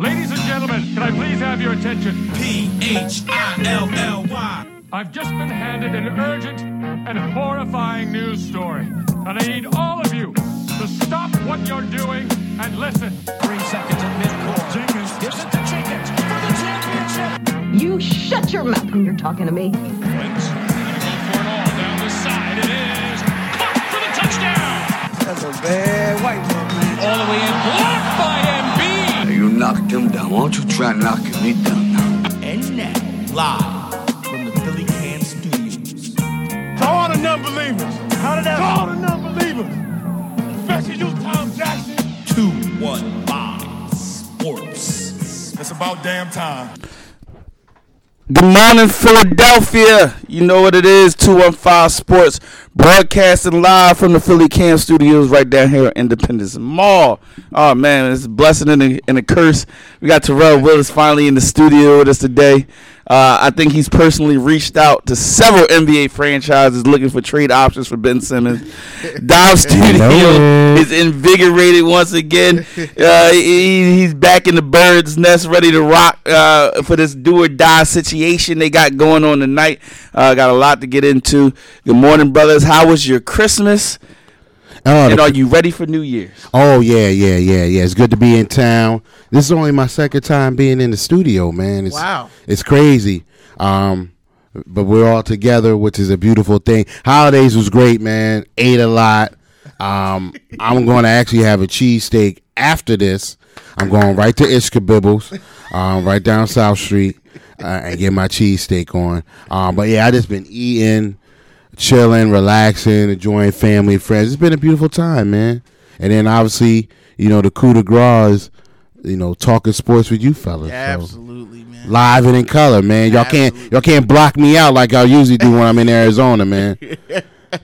Ladies and gentlemen, can I please have your attention? Philly. I've just been handed an urgent and horrifying news story. And I need all of you to stop what you're doing and listen. 3 seconds at midcourt. Jenkins gives it to Jenkins for the championship. You shut your mouth when you're talking to me. Wentz going to go for it all down the side. It is blocked for the touchdown. That's a bad white woman. All the way in. Blocked by Embiid. You knocked him down. Why don't you try knocking me down now? And now, live from the Philly Can Studios. To all the non-believers. How did that? To all the non-believers. Especially you, Tom Jackson. 215 Sports. It's about damn time. Good morning, Philadelphia. You know what it is, 215 Sports. Broadcasting live from the Philly Can Studios right down here at Independence Mall. Oh, man, it's a blessing and a curse. We got Terrell Willis finally in the studio with us today. I think he's personally reached out to several NBA franchises looking for trade options for Ben Simmons. Dime Studio is invigorated once again. He's back in the bird's nest, ready to rock for this do-or-die situation they got going on tonight. Got a lot to get into. Good morning, brothers. How was your Christmas? And are you ready for New Year's? Oh, yeah. It's good to be in town. This is only my second time being in the studio, man. It's crazy. But we're all together, which is a beautiful thing. Holidays was great, man. Ate a lot. I'm going to actually have a cheesesteak after this. I'm going right to Ishkabibbles, right down South Street, and get my cheesesteak on. But, yeah, I just been eating, chilling, relaxing, enjoying family, friends. It's been a beautiful time, man. And then obviously, you know, the coup de grace is, you know, talking sports with you fellas. Yeah, so. Absolutely, man. Live and in color, man. Y'all can't block me out like y'all usually do when I'm in Arizona, man.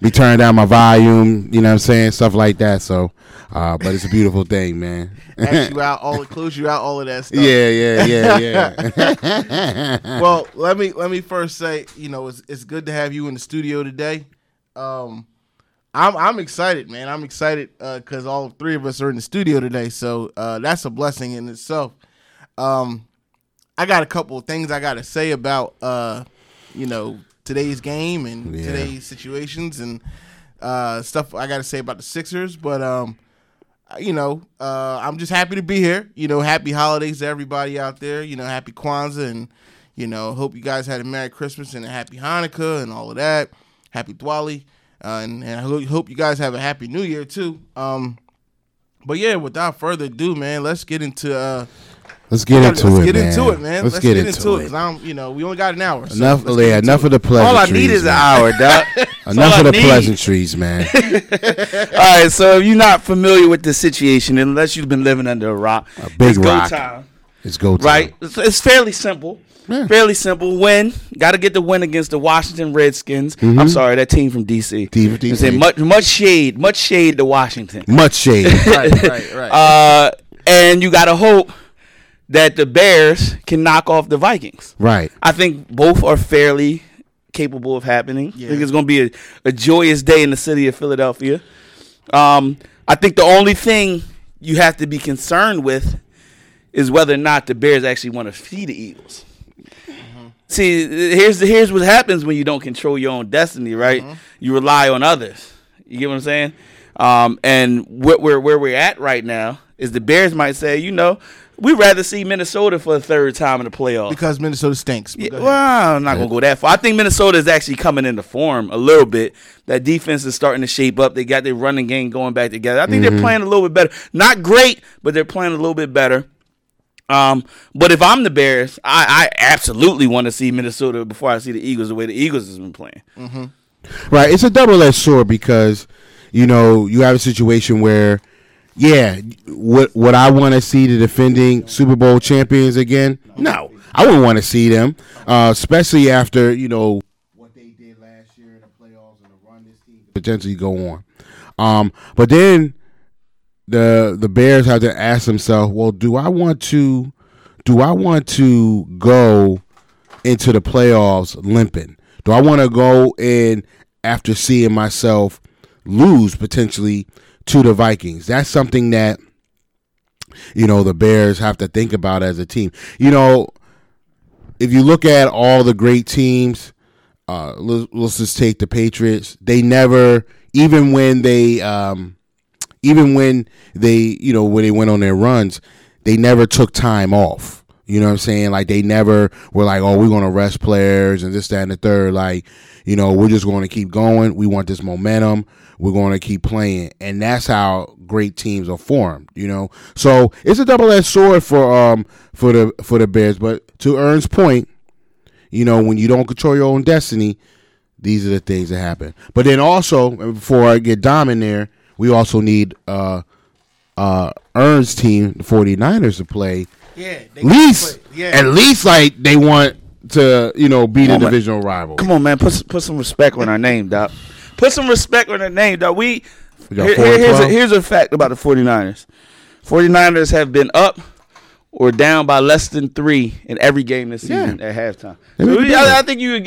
Be turning down my volume, you know what I'm saying, stuff like that. So, but it's a beautiful thing, man. Ask you out, close you out, all of that stuff. Yeah. Well, let me first say, you know, it's good to have you in the studio today. I'm excited, man. I'm excited because all three of us are in the studio today, so that's a blessing in itself. I got a couple of things I got to say about, you know, today's game and today's situations and stuff I got to say about the Sixers. But, you know, I'm just happy to be here. You know, happy holidays to everybody out there. You know, happy Kwanzaa. And, you know, hope you guys had a Merry Christmas and a happy Hanukkah and all of that. Happy Diwali. And I hope you guys have a happy New Year, too. But, yeah, without further ado, man, let's get into Let's get into it, man. Because you know, we only got an hour. So enough of the pleasantries. All I need is an hour, Doc. Enough of the pleasantries, man. All right, so if you're not familiar with the situation, unless you've been living under a rock, a big it's rock. Go time. It's go time. Right? It's fairly simple. Yeah. Fairly simple. Win. Got to get the win against the Washington Redskins. Mm-hmm. I'm sorry, that team from D.C. Much shade to Washington. Much shade. Right. And you got to hope that the Bears can knock off the Vikings. Right. I think both are fairly capable of happening. Yeah. I think it's going to be a joyous day in the city of Philadelphia. I think the only thing you have to be concerned with is whether or not the Bears actually want to feed the Eagles. Mm-hmm. See, here's what happens when you don't control your own destiny, right? Mm-hmm. You rely on others. You get what I'm saying? And where we're at right now is the Bears might say, you know, we'd rather see Minnesota for a third time in the playoffs. Because Minnesota stinks. Yeah, well, I'm not going to go that far. I think Minnesota is actually coming into form a little bit. That defense is starting to shape up. They got their running game going back together. I think they're playing a little bit better. Not great, but they're playing a little bit better. But if I'm the Bears, I absolutely want to see Minnesota before I see the Eagles the way the Eagles has been playing. Mm-hmm. Right. It's a double-edged sword because, you know, you have a situation where, yeah, would I want to see the defending Super Bowl champions again? No, I wouldn't want to see them, especially after, you know, what they did last year in the playoffs and the run this team could potentially go on. But then the Bears have to ask themselves, well, do I want to go into the playoffs limping? Do I want to go in after seeing myself lose potentially to the Vikings? That's something that you know, the Bears have to think about as a team. You know, if you look at all the great teams, let's just take the Patriots. They never, even when they, you know, when they went on their runs, they never took time off. You know what I'm saying? Like, they never were like, oh, we're going to rest players and this, that, and the third. Like, you know, we're just going to keep going. We want this momentum. We're going to keep playing. And that's how great teams are formed, you know. So it's a double-edged sword for the Bears. But to Ern's point, you know, when you don't control your own destiny, these are the things that happen. But then also, before I get Dom in there, we also need Ern's team, the 49ers, to play. Yeah, at least like they want to, you know, be the divisional rival. Come on, man, put some respect on our name, Doc. Put some respect on our name, Doc. Here's a fact about the 49ers. 49ers have been up or down by less than 3 in every game this season at halftime. So I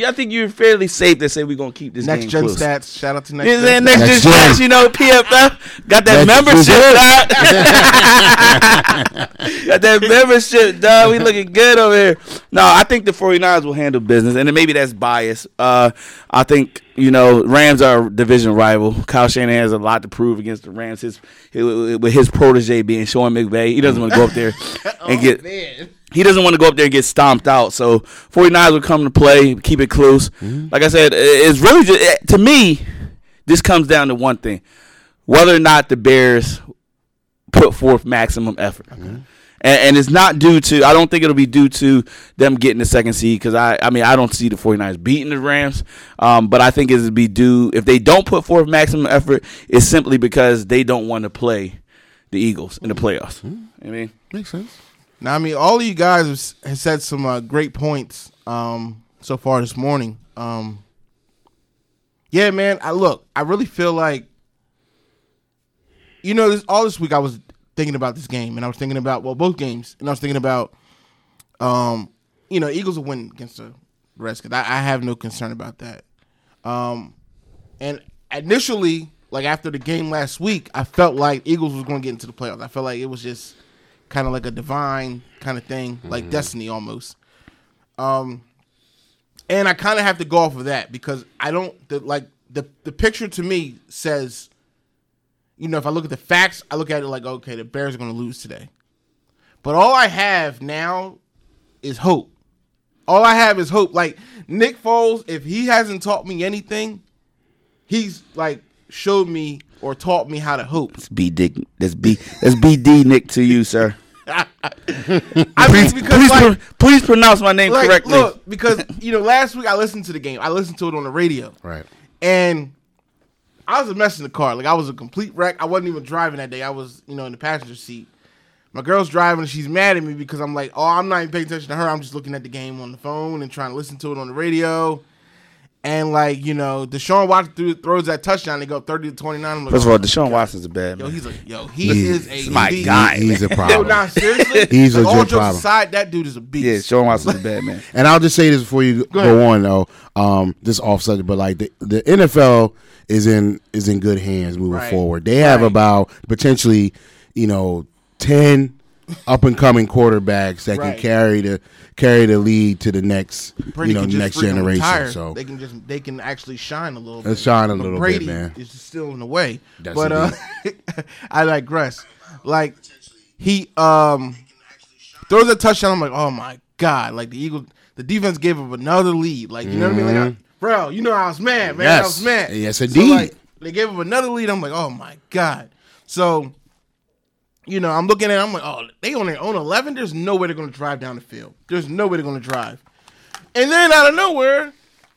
think you're fairly safe to say we're gonna keep this next game close. Next Gen Stats, shout out to Next Gen Stats. You know, PFF got that membership, dog. Got that membership, dog. We looking good over here. No, I think the 49ers will handle business, and then maybe that's bias. I think, you know, Rams are a division rival. Kyle Shanahan has a lot to prove against the Rams. With his protege being Sean McVay, he doesn't want to go up there and he doesn't want to go up there and get stomped out. So 49ers will come to play, keep it close. Mm-hmm. Like I said, it's really just, to me, this comes down to one thing: whether or not the Bears put forth maximum effort. Mm-hmm. And it's not due to – I don't think it'll be due to them getting the second seed because, I don't see the 49ers beating the Rams. But I think it'll be due – if they don't put forth maximum effort, it's simply because they don't want to play the Eagles in the playoffs. Mm-hmm. I mean, makes sense. Now, I mean, all of you guys have said some great points so far this morning. Yeah, man, I really feel like – you know, all this week I was – thinking about this game, and I was thinking about both games, and I was thinking about you know, Eagles will win against the Redskins. I have no concern about that. And initially, like after the game last week, I felt like Eagles was going to get into the playoffs. I felt like it was just kind of like a divine kind of thing, mm-hmm. like destiny almost. And I kind of have to go off of that because I don't the picture to me says. You know, if I look at the facts, I look at it like, okay, the Bears are going to lose today. But all I have now is hope. All I have is hope. Like, Nick Foles, if he hasn't taught me anything, he's, like, showed me or taught me how to hope. That's BD, Nick to you, sir. Please pronounce my name correctly. Look, because, you know, last week I listened to the game. I listened to it on the radio. Right. And I was a mess in the car. Like, I was a complete wreck. I wasn't even driving that day. I was, you know, in the passenger seat. My girl's driving, and she's mad at me because I'm like, oh, I'm not even paying attention to her. I'm just looking at the game on the phone and trying to listen to it on the radio. And, like, you know, Deshaun Watson throws that touchdown. They go 30-29. I'm like, first of all, Deshaun Watson's a bad man. He's a guy. He's a problem. Nah, seriously? He's a good problem. All jokes aside, that dude is a beast. Yeah, Deshaun Watson's a bad man. And I'll just say this before you go on, though, this off subject, but, like, the NFL – is in good hands moving forward. They have about potentially, you know, 10 up and coming quarterbacks that can carry the lead to the next next generation. Retire. So they can actually shine a little bit. Brady bit, man. Is still in the way. That's I digress. Like he throws a touchdown. I'm like, oh my god! Like the defense gave up another lead. Like you know what I mean? Like, bro, you know I was mad, man. Yes. I was mad. Yes, indeed. So, like, they gave him another lead. I'm like, oh, my God. So, you know, I'm looking at it. I'm like, oh, they on their own 11? There's no way they're going to drive down the field. There's no way they're going to drive. And then out of nowhere,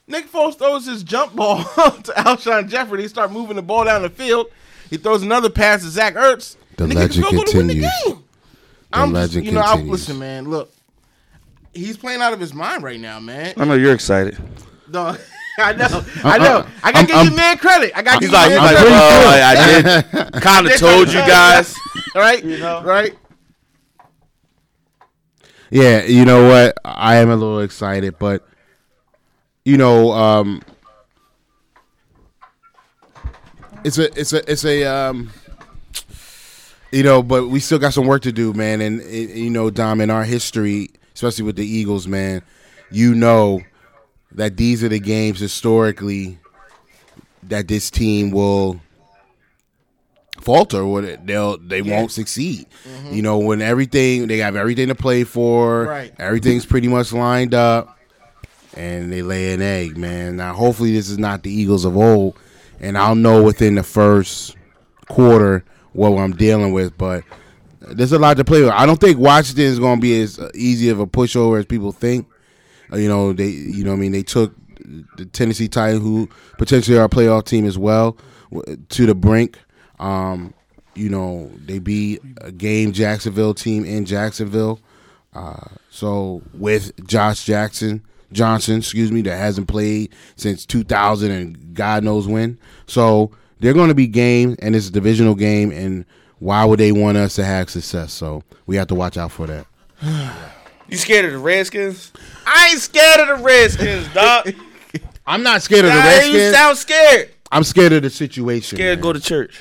Nick Foles throws his jump ball to Alshon Jeffery. They start moving the ball down the field. He throws another pass to Zach Ertz. The legend continues. Listen, man, look. He's playing out of his mind right now, man. I know you're excited. No, I know. I gotta give your man credit. I did. Kind of told you guys, right? You know, right? Yeah, you know what? I am a little excited, but you know, it's a You know, but we still got some work to do, man. And, you know, Dom, in our history, especially with the Eagles, man, you know that these are the games historically that this team will falter or they won't succeed. Mm-hmm. You know, when everything, they have everything to play for, right. Everything's pretty much lined up, and they lay an egg, man. Now, hopefully this is not the Eagles of old, and I'll know within the first quarter what I'm dealing with, but there's a lot to play with. I don't think Washington is going to be as easy of a pushover as people think. You know, they took the Tennessee Titans, who potentially are a playoff team as well, to the brink. You know, they beat a game Jacksonville team in Jacksonville. So with Josh Johnson, that hasn't played since 2000 and God knows when. So they're going to be game, and it's a divisional game, and why would they want us to have success? So we have to watch out for that. You scared of the Redskins? I ain't scared of the Redskins, dog. I'm not scared of the Redskins. You sound scared. I'm scared of the situation. Scared to go to church.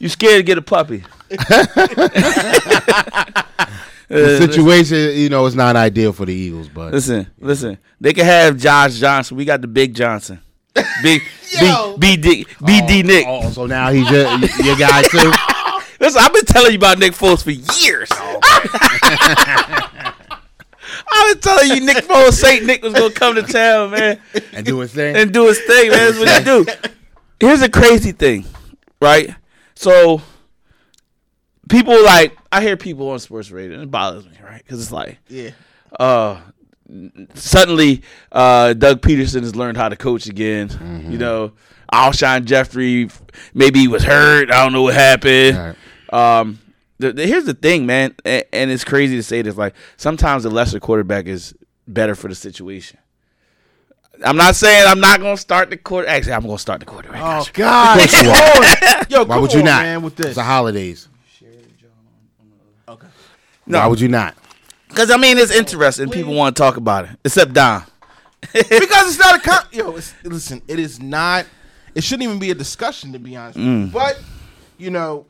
You scared to get a puppy. The situation, you know, is not ideal for the Eagles, but listen. They can have Josh Johnson. We got the big Johnson. Big BD Nick. Oh, so now he's your guy too. Listen, I've been telling you about Nick Foles for years. Oh, I've been telling you Nick Foles, St. Nick was gonna come to town, man, and do his thing. And do his thing, man. That's what he do. Here's the crazy thing, right? So people I hear people on sports radio, and it bothers me, right? Because it's suddenly Doug Peterson has learned how to coach again. Mm-hmm. You know, Alshon Jeffery, maybe he was hurt. I don't know what happened. Right. Here's the thing, man, and it's crazy to say this. Sometimes the lesser quarterback is better for the situation. I'm not saying I'm not going to start the quarterback. Actually, I'm going to start the quarterback. Oh, gotcha. God. Of course you are. Yo, why would you not? Man, with this. It's the holidays. Okay. No. Why would you not? Because, it's interesting. People want to talk about it, except Don. Because it's not a it is not. It shouldn't even be a discussion, to be honest with you. But, you know.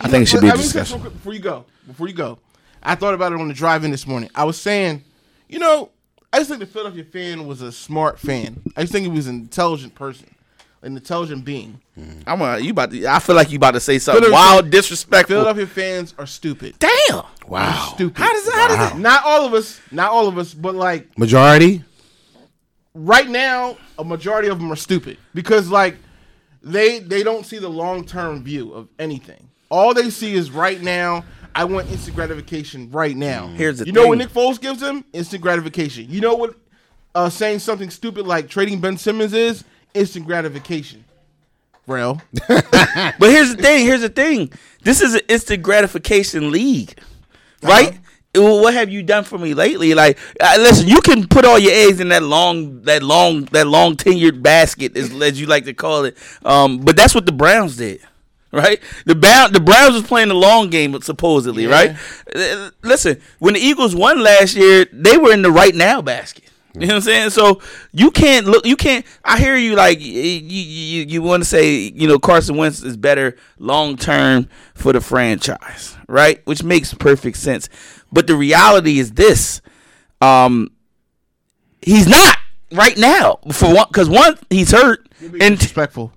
I think it should be a discussion. Before you go, I thought about it on the drive in this morning. I was saying, you know, I just think the Philadelphia fan was a smart fan. I just think he was an intelligent person, an intelligent being. Mm. I feel like you about to say something wild, disrespectful. Philadelphia fans are stupid. Damn. Wow. They're stupid. How does it? Not all of us, but majority. Right now, a majority of them are stupid because they don't see the long term view of anything. All they see is right now. I want instant gratification right now. Here's the thing. You know what Nick Foles gives him? Instant gratification. You know what saying something stupid like trading Ben Simmons is? Instant gratification. Real. But here's the thing. This is an instant gratification league, right? Uh-huh. What have you done for me lately? Listen, you can put all your eggs in that long tenured basket, as you like to call it. But that's what the Browns did. Right, the Browns was playing the long game supposedly. Yeah. Right, listen, when the Eagles won last year, they were in the right now basket. You know what I'm saying? So you can't look. You can't. I hear you. You want to say Carson Wentz is better long term for the franchise, right? Which makes perfect sense. But the reality is this: he's not right now. For one, because he's hurt. And respectful.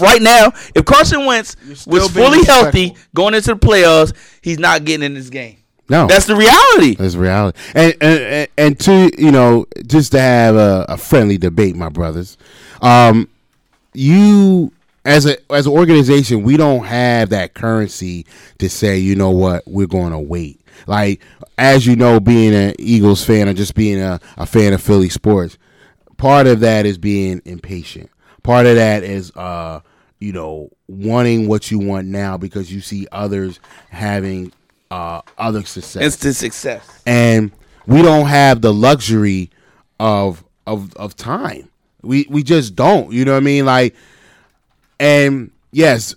Right now, if Carson Wentz was fully healthy going into the playoffs, he's not getting in this game. No, that's the reality. That's reality. And to just to have a friendly debate, my brothers, you as an organization, we don't have that currency to say, you know what, we're going to wait. As you know, being an Eagles fan or just being a fan of Philly sports, part of that is being impatient. Part of that is, wanting what you want now because you see others having other success. Instant success. And we don't have the luxury of time. We just don't. You know what I mean? And yes,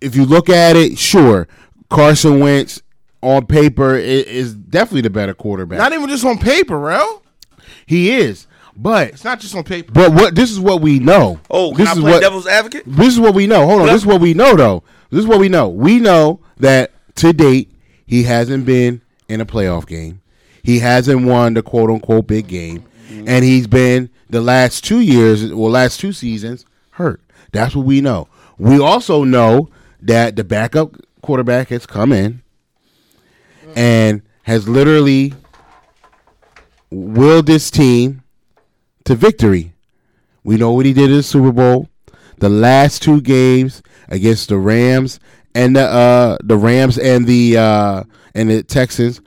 if you look at it, sure, Carson Wentz on paper is definitely the better quarterback. Not even just on paper, Rel. He is. But it's not just on paper. But this is what we know. Oh, can I play devil's advocate? This is what we know. Hold on. This is what we know, though. We know that to date he hasn't been in a playoff game. He hasn't won the quote-unquote big game. And he's been the last 2 years, or last two seasons, hurt. That's what we know. We also know that the backup quarterback has come in and has literally willed this team to victory. We know what he did in the Super Bowl. The last two games against the Rams and the Texans,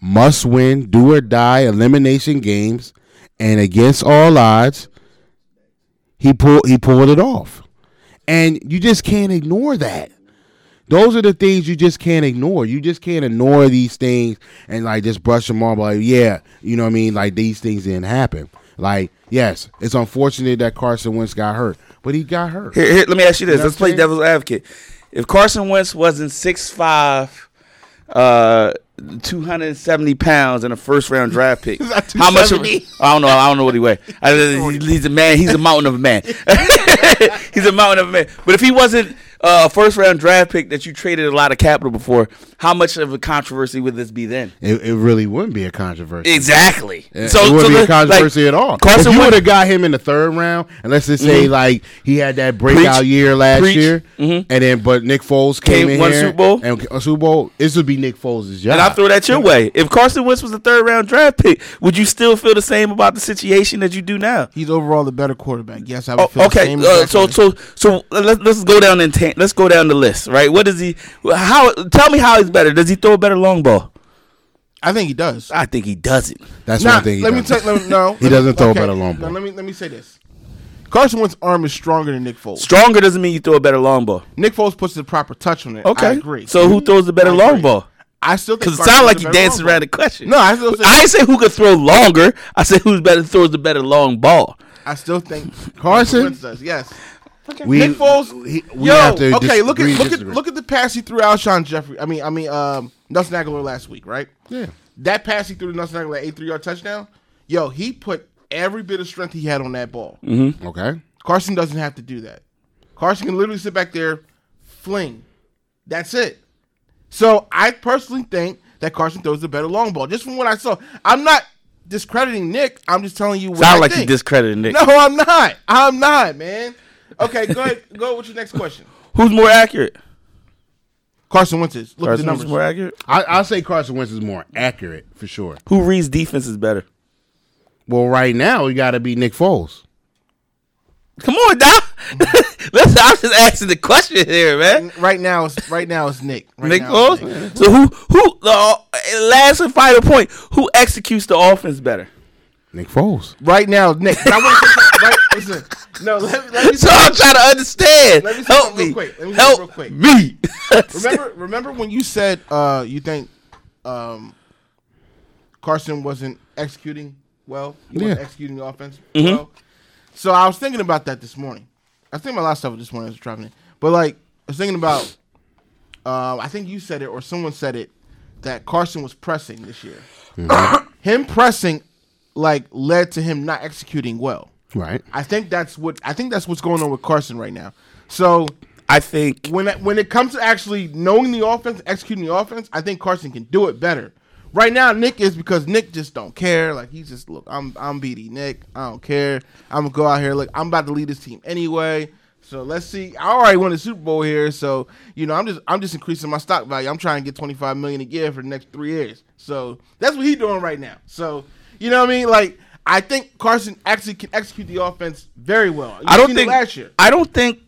must win, do or die elimination games. And against all odds, he pulled it off. And you just can't ignore that. Those are the things you just can't ignore. You just can't ignore these things and, like, just brush them off. Like, yeah, you know what I mean? Like, these things didn't happen. Like, yes, it's unfortunate that Carson Wentz got hurt, but he got hurt. Here, let me ask you this. Let's play devil's advocate. If Carson Wentz wasn't 6'5", 270 pounds and a first-round draft pick. How much? I don't know what he weigh. He's a man. He's a mountain of a man. He's a mountain of a man. But if he wasn't a first-round draft pick that you traded a lot of capital before, how much of a controversy would this be then? It really wouldn't be a controversy. Exactly. It wouldn't be a controversy at all. Carson, if you would have got him in the third round, and let's just say like he had that breakout year last year, and then but Nick Foles came in won here, Super Bowl. And a Super Bowl, this would be Nick Foles' job. And I throw that your way. If Carson Wentz was a third-round draft pick, would you still feel the same about the situation that you do now? He's overall the better quarterback. Yes, I would feel the same. Okay, so let's go down and let's go down the list, right? What does he? How? Tell me how he's better. Does he throw a better long ball? I think he does. I think he doesn't. That's one thing. He doesn't throw a better long ball. Let me say this. Carson Wentz's arm is stronger than Nick Foles. Stronger doesn't mean you throw a better long ball. Nick Foles puts the proper touch on it. Okay, I agree. So who throws the better long ball? I still think because it sounds like you dancing around the question. No, I didn't say who could throw longer. I said who throws the better long ball. I still think Carson Wentz does. Yes. Okay. Nick Foles. Look at the pass he threw Alshon Jeffery. Nelson Aguilar last week, right? Yeah. That pass he threw to Nelson Aguilar, 83-yard touchdown. Yo, he put every bit of strength he had on that ball. Mm-hmm. Okay. Carson doesn't have to do that. Carson can literally sit back there, fling. That's it. So I personally think that Carson throws the better long ball. Just from what I saw, I'm not discrediting Nick. I'm just telling you what I think. Sound like you discrediting Nick. No, I'm not. I'm not, man. Okay, go ahead. Go with your next question. Who's more accurate? Carson Wentz is. Look at the numbers. More accurate? I'll say Carson Wentz is more accurate for sure. Who reads defenses better? Well, right now you got to be Nick Foles. Come on, Doc. I'm just asking the question here, man. Right now it's Nick. Nick Foles. So who last and final point? Who executes the offense better? Nick Foles. Right now, Nick. But I want to say, right, listen. No, let me. So I'm trying to understand. Help me real quick. Remember when you said you think Carson wasn't executing well? He wasn't executing the offense well. So I was thinking about that this morning. I was thinking about a lot of stuff this morning as I was traveling. But, like, I was thinking about, I think you said it or someone said it, that Carson was pressing this year. Mm-hmm. Him pressing, like, led to him not executing well. Right. I think that's what's going on with Carson right now. So I think when it comes to actually knowing the offense, executing the offense, I think Carson can do it better. Right now, Nick is because Nick just don't care. Like, he's just, look, I'm BD Nick. I don't care. I'm going to go out here. Look, I'm about to lead this team anyway. So let's see. I already won the Super Bowl here. So, you know, I'm just increasing my stock value. I'm trying to get $25 million a year for the next 3 years. So that's what he's doing right now. So, you know what I mean? Like, I think Carson actually can execute the offense very well. I don't think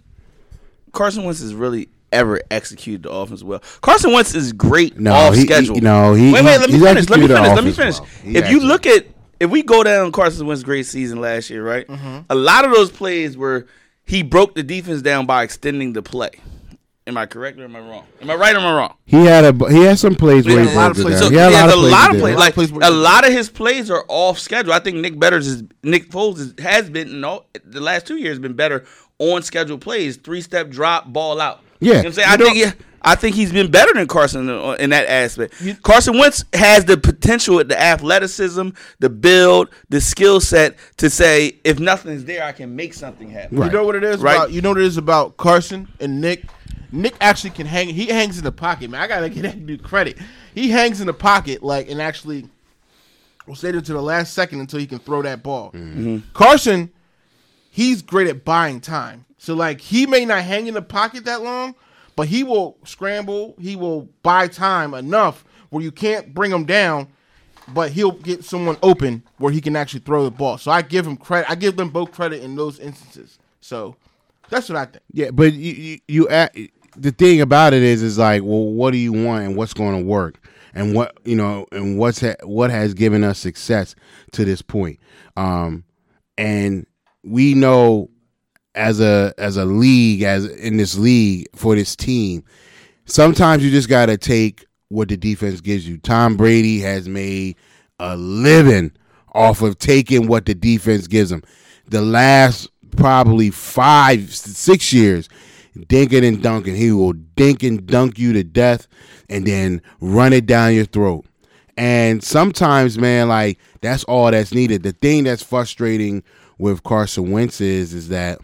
Carson Wentz is really ever executed the offense well. Carson Wentz is great off schedule. Let me finish. If we go down Carson Wentz's great season last year, right? Mm-hmm. A lot of those plays where he broke the defense down by extending the play. Am I correct or am I wrong? Am I right or am I wrong? He had some plays where he broke it down. A lot of his plays are off schedule. I think Nick Foles has been the last 2 years been better on schedule plays. 3-step drop, ball out. Yeah. You know what I'm saying? I think he's been better than Carson in that aspect. Carson Wentz has the potential, the athleticism, the build, the skill set to say, if nothing's there, I can make something happen. Right. You know what it is, right? About, you know what it is about Carson and Nick? Nick actually can hang. He hangs in the pocket, man. I got to get that dude credit. He hangs in the pocket like and actually will stay there to the last second until he can throw that ball. Mm-hmm. Carson, he's great at buying time. So, like, he may not hang in the pocket that long, but he will scramble. He will buy time enough where you can't bring him down, but he'll get someone open where he can actually throw the ball. So I give him credit. I give them both credit in those instances. So that's what I think. Yeah, but you the thing about it is like, well, what do you want and what's going to work? And what, you know, and what has given us success to this point, and we know as a league, as in this league for this team, sometimes you just gotta take what the defense gives you. Tom Brady has made a living off of taking what the defense gives him. The last probably 5-6 years. Dinking and dunking. He will dink and dunk you to death and then run it down your throat. And sometimes, man, like, that's all that's needed. The thing that's frustrating with Carson Wentz is that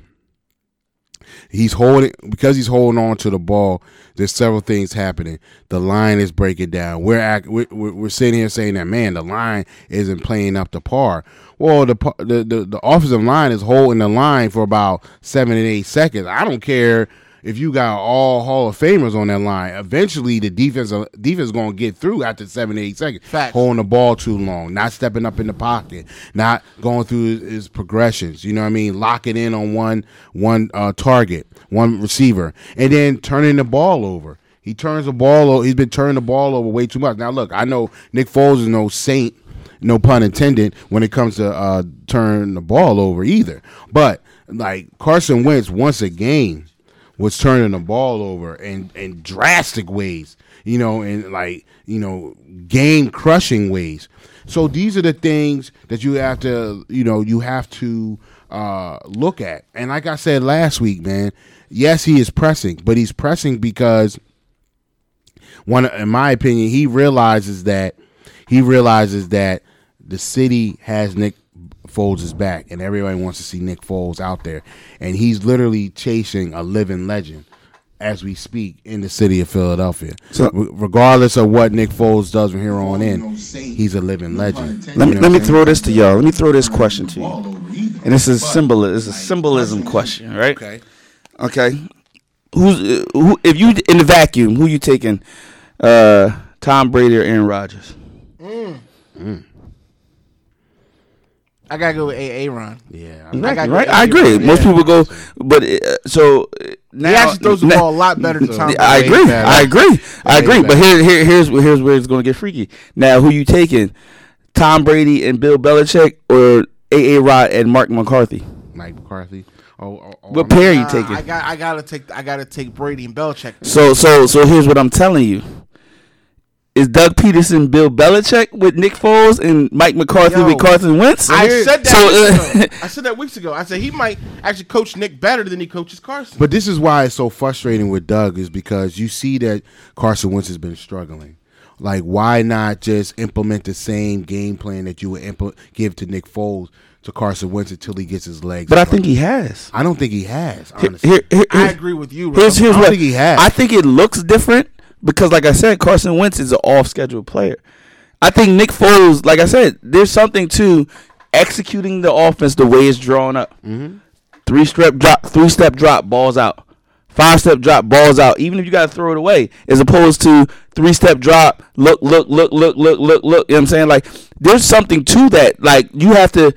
he's holding on to the ball, there's several things happening. The line is breaking down. We're sitting here saying that, man, the line isn't playing up to par. Well, the offensive line is holding the line for about 7 and 8 seconds. I don't care if you got all Hall of Famers on that line. Eventually, the defense is going to get through after 7 to 8 seconds. Facts. Holding the ball too long, not stepping up in the pocket, not going through his progressions. You know what I mean? Locking in on one target, one receiver, and then turning the ball over. He turns the ball over. He's been turning the ball over way too much. Now, look, I know Nick Foles is no saint, no pun intended, when it comes to turning the ball over either. But, like, Carson Wentz, once a game, was turning the ball over in drastic ways, you know, and, like, you know, game-crushing ways. So these are the things that you have to, you know, look at. And like I said last week, man, yes, he is pressing, but he's pressing because, in my opinion, he realizes that the city has Nick Foles is back, and everybody wants to see Nick Foles out there, and he's literally chasing a living legend as we speak in the city of Philadelphia. So, regardless of what Nick Foles does from here on in, he's a living legend. Let me throw this to y'all. Let me throw this question to you, and this is symbolism question, right? Okay. Who? If you in the vacuum, who you taking? Tom Brady or Aaron Rodgers? I gotta go with Aaron. Yeah, right. I agree. Most people go, but now he actually throws the ball a lot better than Tom Brady. I agree. But here's where it's gonna get freaky. Now, who you taking, Tom Brady and Bill Belichick, or A.A. Rod and Mark McCarthy? Mike McCarthy. What pair are you taking? I gotta take Brady and Belichick. So here's what I'm telling you. Is Doug Peterson Bill Belichick with Nick Foles and Mike McCarthy with Carson Wentz? I said that weeks ago. I said he might actually coach Nick better than he coaches Carson. But this is why it's so frustrating with Doug, is because you see that Carson Wentz has been struggling. Like, why not just implement the same game plan that you would give to Nick Foles to Carson Wentz until he gets his legs? But I think he has. I don't think he has, honestly. I agree with you, Rob. I don't think he has. I think it looks different. Because, like I said, Carson Wentz is an off-schedule player. I think Nick Foles, like I said, there's something to executing the offense the way it's drawn up. Mm-hmm. Three-step drop, balls out. Five-step drop, balls out. Even if you got to throw it away, as opposed to three-step drop, look. You know what I'm saying? Like, there's something to that. Like, you have to,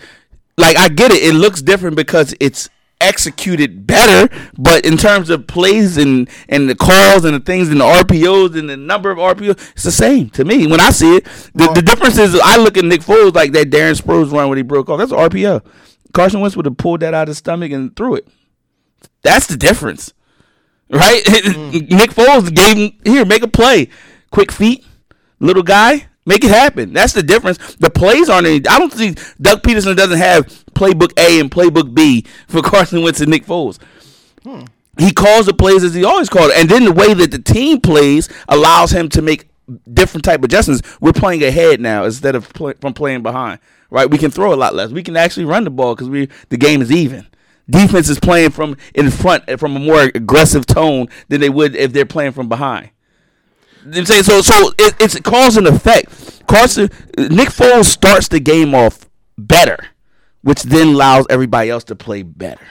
like, I get it. It looks different because it's executed better, but in terms of plays and the calls and the things and the RPOs and the number of RPOs, it's the same to me. When I see it, the difference is I look at Nick Foles like that Darren Sproles run when he broke off. That's an RPO. Carson Wentz would have pulled that out of his stomach and threw it. That's the difference, right? Nick Foles gave him, here, make a play. Quick feet, little guy, make it happen. That's the difference. The plays aren't any. I don't think Doug Peterson doesn't have playbook A and playbook B for Carson Wentz and Nick Foles. He calls the plays as he always called it. And then the way that the team plays allows him to make different type of adjustments. We're playing ahead now instead of from playing behind, right? We can throw a lot less. We can actually run the ball because the game is even. Defense is playing from in front from a more aggressive tone than they would if they're playing from behind. I'm saying so it's cause and effect. Nick Foles starts the game off better, which then allows everybody else to play better.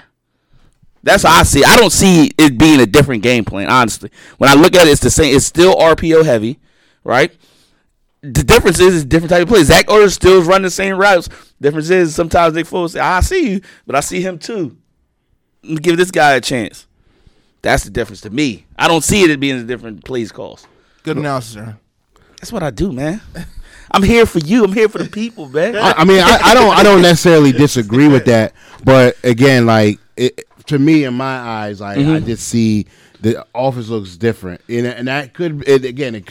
That's how I see it. I don't see it being a different game plan, honestly. When I look at it, it's the same. It's still RPO heavy, right? The difference is it's different type of plays. Zach Ertz still is running the same routes. Difference is sometimes Nick Foles say, I see you, but I see him too. Let me give this guy a chance. That's the difference to me. I don't see it being a different plays calls. Good analysis, sir. That's what I do, man. I'm here for you. I'm here for the people, man. I mean, I don't necessarily disagree with that, but again, like it. To me, in my eyes, I just see the offense looks different, and that could it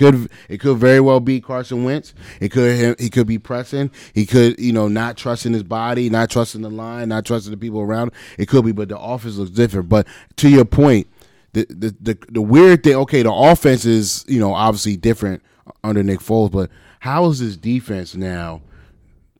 could very well be Carson Wentz. He could be pressing. He could not trusting his body, not trusting the line, not trusting the people around him. It could be, but the offense looks different. But to your point, the weird thing. Okay, the offense is obviously different under Nick Foles, but how is his defense now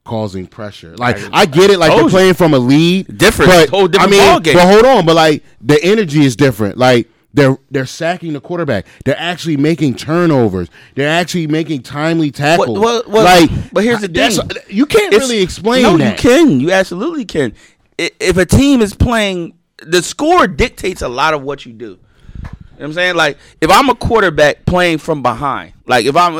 causing pressure? Like, I get it, like they're playing from a lead. Different. Whole different ball game. But hold on, but like the energy is different. Like they're sacking the quarterback. They're actually making turnovers. They're actually making timely tackles. But here's the thing. You can't really explain that. No, you can. You absolutely can. If a team is playing, the score dictates a lot of what you do. You know what I'm saying? Like, if I'm a quarterback playing from behind, like if I'm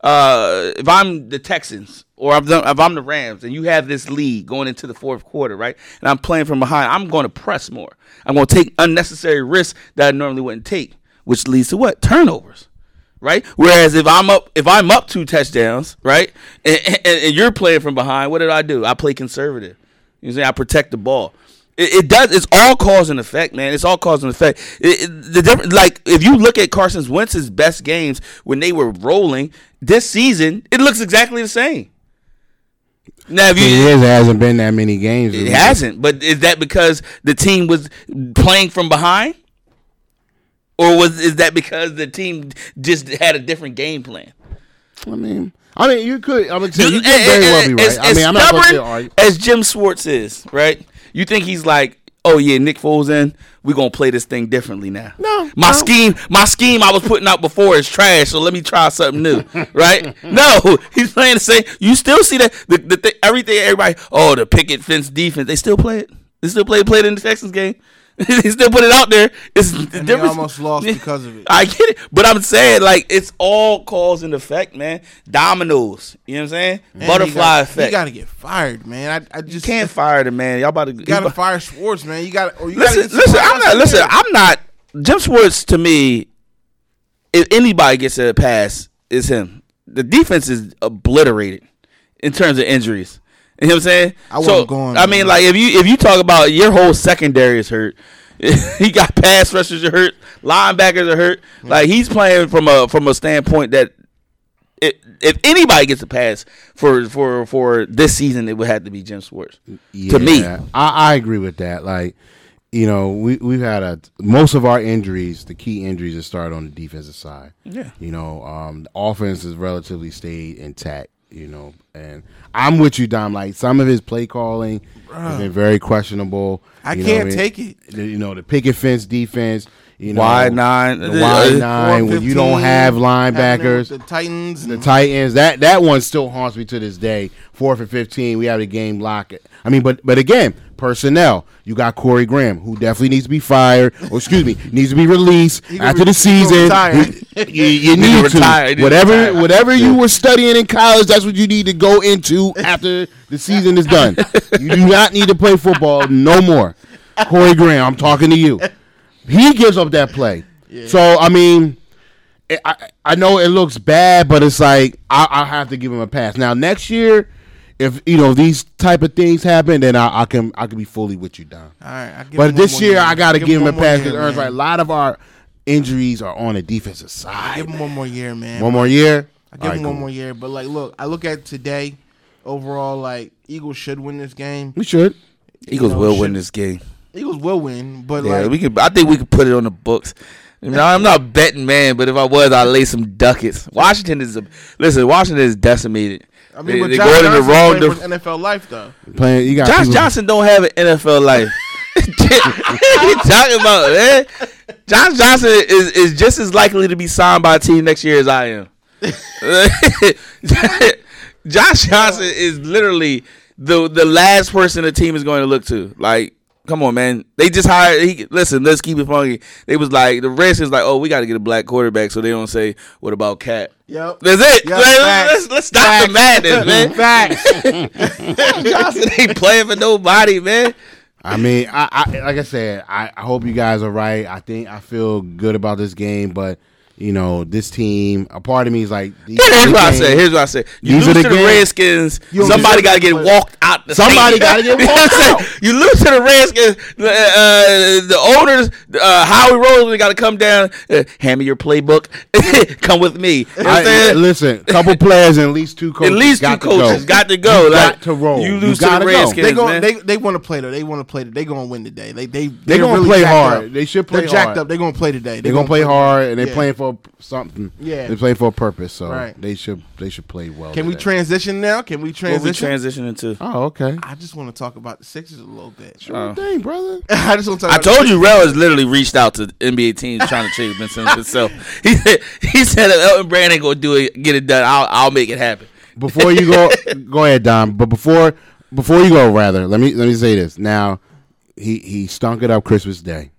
the Texans or if I'm the Rams and you have this lead going into the fourth quarter, right? And I'm playing from behind, I'm going to press more. I'm going to take unnecessary risks that I normally wouldn't take, which leads to what? Turnovers, right? Whereas if I'm up 2 touchdowns, right, and you're playing from behind, what did I do? I play conservative. You know what I'm saying? I protect the ball. It does. It's all cause and effect, man. It's all cause and effect. The difference, like if you look at Carson Wentz's best games when they were rolling this season, it looks exactly the same. Now, if it hasn't been that many games. It hasn't. But is that because the team was playing from behind, or is that because the team just had a different game plan? I mean, you could. I'm gonna tell you, you could very well be right. I'm not going to argue. As Jim Schwartz is, right? You think he's like, oh yeah, Nick Foles in, we're going to play this thing differently now. No. My scheme I was putting out before is trash, so let me try something new, right? No, he's playing the same. You still see that everybody, the picket fence defense, they still play it. They still play it in the Texans game. They still put it out there. It's and they almost lost because of it. I get it. But I'm saying, like, it's all cause and effect, man. Dominoes. You know what I'm saying? Man, Butterfly effect. You got to get fired, man. I just can't fire the man. Y'all about to got to fire Schwartz, man. You got to I'm not. Jim Schwartz, to me, if anybody gets a pass, it's him. The defense is obliterated in terms of injuries. You know what I'm saying? I mean, if you talk about your whole secondary is hurt, he got pass rushers are hurt, linebackers are hurt. Mm-hmm. Like he's playing from a standpoint that if anybody gets a pass for this season, it would have to be Jim Schwartz. Yeah, to me, I agree with that. Like we've had most of our injuries, the key injuries, that started on the defensive side. Yeah, the offense has relatively stayed intact. And I'm with you, Dom. Like, some of his play calling has been very questionable. I can't take it. The picket fence defense. Wide nine. When you don't have linebackers. The Titans. That one still haunts me to this day. 4th and 15. We have the game locked. I mean, but again, personnel. You got Corey Graham, who definitely needs to be fired, or excuse me, needs to be released after the season. You need to retire. Whatever you were studying in college, that's what you need to go into after the season is done. You do not need to play football no more. Corey Graham, I'm talking to you. He gives up that play. Yeah. So, I mean, I know it looks bad, but it's like I have to give him a pass. Now, next year, if these type of things happen, then I can be fully with you, Don. All right, but this year, I got to give him a pass because a lot of our injuries are on the defensive side. Give him one more year, man. One more year? I give him one more year. But, like, look, I look at today, overall, like, Eagles should win this game. We should. Eagles will win this game. Eagles will win, but yeah, like we could. I think we could put it on the books. No, I'm not betting, man. But if I was, I'd lay some ducats. Washington is Washington is decimated. I mean, but Josh Johnson the wrong NFL life though. Playing, you got Josh Johnson don't have an NFL life. What you talking about, man? Josh Johnson is just as likely to be signed by a team next year as I am. Josh Johnson is literally the last person the team is going to look to. Like, come on, man. They just hired. Listen, let's keep it funky. They was like, the Redskins like, oh, we got to get a black quarterback so they don't say, what about Cat? Yep. That's it. Yep. Let's stop the madness, man. Josh Johnson ain't playing for nobody, man. I mean, I like I said, I hope you guys are right. I feel good about this game, but. You know, this team, a part of me is like... Here's what I said. You lose to the Redskins, somebody got to get walked out. Somebody got to get walked out. You lose to the Redskins, the owners, Howie Roseman got to come down, hand me your playbook, come with me. You know listen, couple players and at least two coaches got to go. Got to roll. You lose to the Redskins, man. They want to play, though. They want to play, though. They going to win today. They're going to play hard. They should play hard. They're jacked up. They're going to play today. They're going to play hard, and they're playing for something. Yeah. They play for a purpose, so right. they should play well. Can we transition now? What are we transitioning to? Oh, okay. I just want to talk about the Sixers a little bit. Sure thing, brother. I told you Rel has literally reached out to NBA teams trying to trade Ben Simmons himself. He said if Elton Brand ain't gonna get it done, I'll make it happen. Before you go go ahead, Dom. But before you go, rather, let me say this. Now he stunk it up Christmas Day.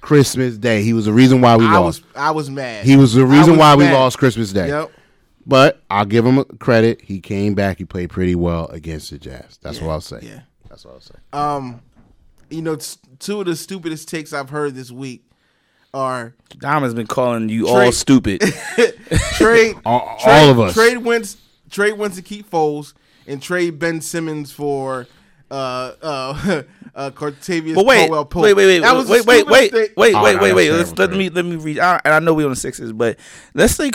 Christmas Day. He was the reason why we lost. I was mad. He was the reason why we lost Christmas Day. Yep. But I'll give him credit. He came back. He played pretty well against the Jazz. That's what I'll say. Yeah. That's what I'll say. You know, two of the stupidest takes I've heard this week are... Dom has been calling you all stupid. All of us. Trade Wentz to keep Foles and trade Ben Simmons for... Cartavious Caldwell Pope. Wait. Let me read. And I know we on the Sixers, but let's say Nick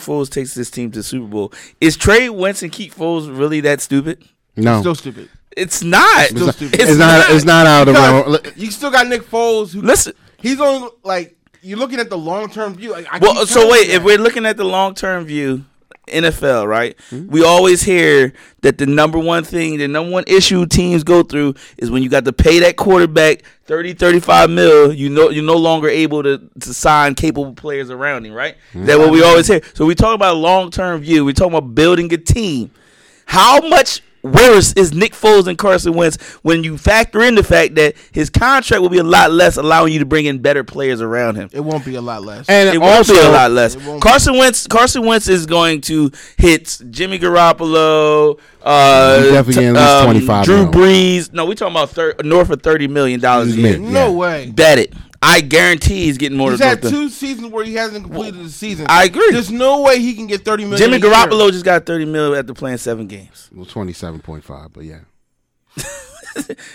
Foles takes this team to the Super Bowl. Is trade Wentz and keep Foles really that stupid? No, it's still stupid. It's not. It's not out of the realm. You still got Nick Foles. He's on like you're looking at the long term view. If we're looking at the long term view. NFL, right? Mm-hmm. We always hear that the number one issue teams go through is when you got to pay that quarterback 30, 35 mil, you know, you're no longer able to sign capable players around him, right? Mm-hmm. That's what we always hear. So we talk about long-term view. We're talking about building a team. How much worse is Nick Foles and Carson Wentz when you factor in the fact that his contract will be a lot less, allowing you to bring in better players around him? It won't be a lot less. And it also, won't be a lot less. Carson Wentz is going to hit Jimmy Garoppolo, Drew Brees. No, we're talking about north of $30 million a year. No way. Bet it. I guarantee he's getting more. He's had two seasons where he hasn't completed the season. I agree. There's no way he can get 30 million. Jimmy Garoppolo just got 30 million after playing 7 games. Well, 27.5, but yeah.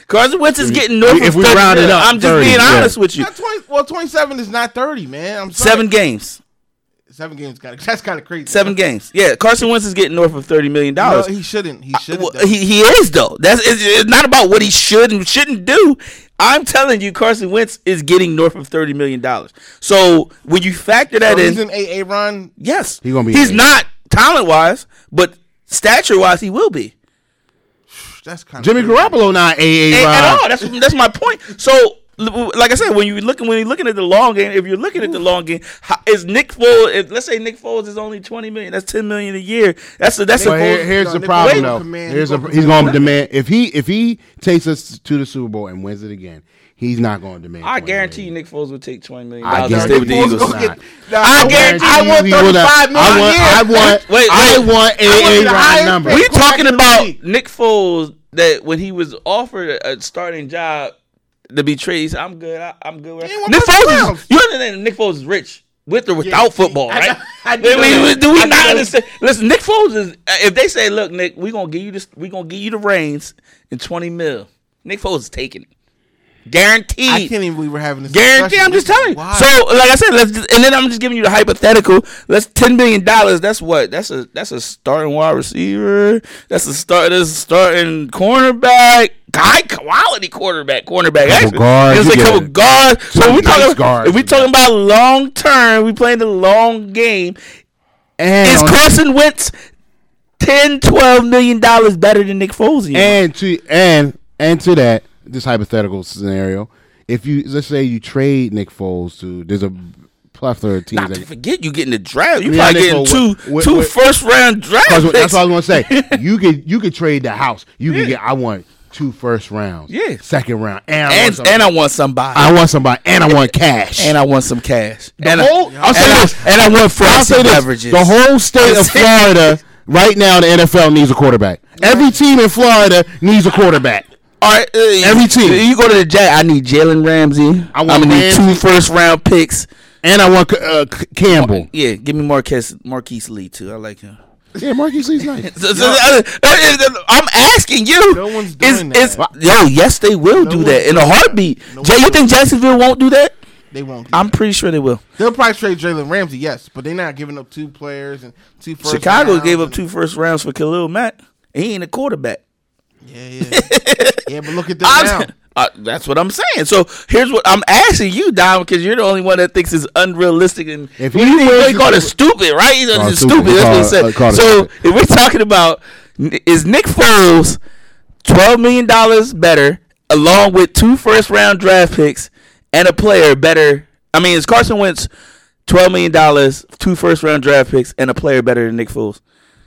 Carson Wentz is getting north of 30 million. I'm just being honest with you. 27 is not 30, man. I'm sorry. 7 games. 7 games, that's kind of crazy. 7 games, yeah. Carson Wentz is getting north of $30 million. No, he shouldn't. He shouldn't. He is though. It's not about what he should and shouldn't do. I'm telling you, Carson Wentz is getting north of $30 million. So when you factor that in, isn't A-Ron? Yes, he's gonna be. He's not talent wise, but stature wise, he will be. That's kind of Jimmy Garoppolo, not A-Ron at all. That's my point. So. Like I said, when you're looking at the long game, if you're looking at the long game, is Nick Foles? Let's say Nick Foles is only $20 million. That's $10 million a year. Here's the problem though. He's going to demand if he takes us to the Super Bowl and wins it again. He's not going to demand. I guarantee you, Nick Foles would take $20 million. I guarantee I want 35 million. I want a right number. We're talking about Nick Foles that when he was offered a starting job. To be traded, I'm good. I'm good. Nick Foles is, you understand? Nick Foles is rich with or without football, right? Do we not understand? Listen, Nick Foles is. If they say, "Look, Nick, we're gonna give you the reins and $20 million," Nick Foles is taking it. Guaranteed. I can't even believe we're having this guarantee. I'm just telling you. Why? So, like I said, and then I'm just giving you the hypothetical. That's $10 billion. That's what. That's a starting wide receiver. That's a starting cornerback. High quality quarterback. There's a couple guards. So we talking. If we talking about long term, we playing the long game. And is Carson Wentz $10-12 million better than Nick Foles? And to that. This hypothetical scenario, if you let's say you trade Nick Foles to, there's a plethora of teams. Not to forget, you getting the draft. You probably getting two first round draft picks. That's what I was gonna say. You could trade the house. You could get. I want 2 first rounds. Yeah, second round, and I want cash, and I want some cash. I'll say this. The whole state of Florida right now, the NFL needs a quarterback. Every team in Florida needs a quarterback. Right, every team. You go to the Jack. I need Jalen Ramsey. I'm gonna need 2 first round picks, and I want Campbell. Yeah, give me Marquise Lee too. I like him. Yeah, Marquise Lee's nice. I'm asking you. No one's doing that. Yes, they will do that in a heartbeat. Jay, you think Jacksonville won't do that? They won't. I'm pretty sure they will. They'll probably trade Jalen Ramsey, yes, but they're not giving up 2 players and 2 first. Chicago gave up 2 first rounds for Khalil Mack. He ain't a quarterback. Yeah. Yeah, but look at this now. That's what I'm saying. So here's what I'm asking you, Dom, because you're the only one that thinks it's unrealistic. And if you call it stupid, right? It's stupid. That's what he said. So if we're talking about, is Nick Foles $12 million better, along with 2 first-round draft picks and a player better? I mean, is Carson Wentz $12 million, 2 first-round draft picks, and a player better than Nick Foles?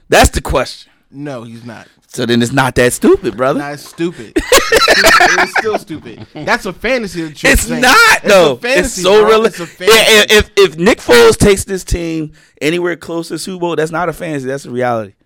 That's the question. No, he's not. So then it's not that stupid, brother. Nah, it's stupid. It's still stupid. That's a fantasy that you're saying. It's not, though. It's a fantasy, If Nick Foles takes this team anywhere close to Super Bowl, that's not a fantasy. That's a reality.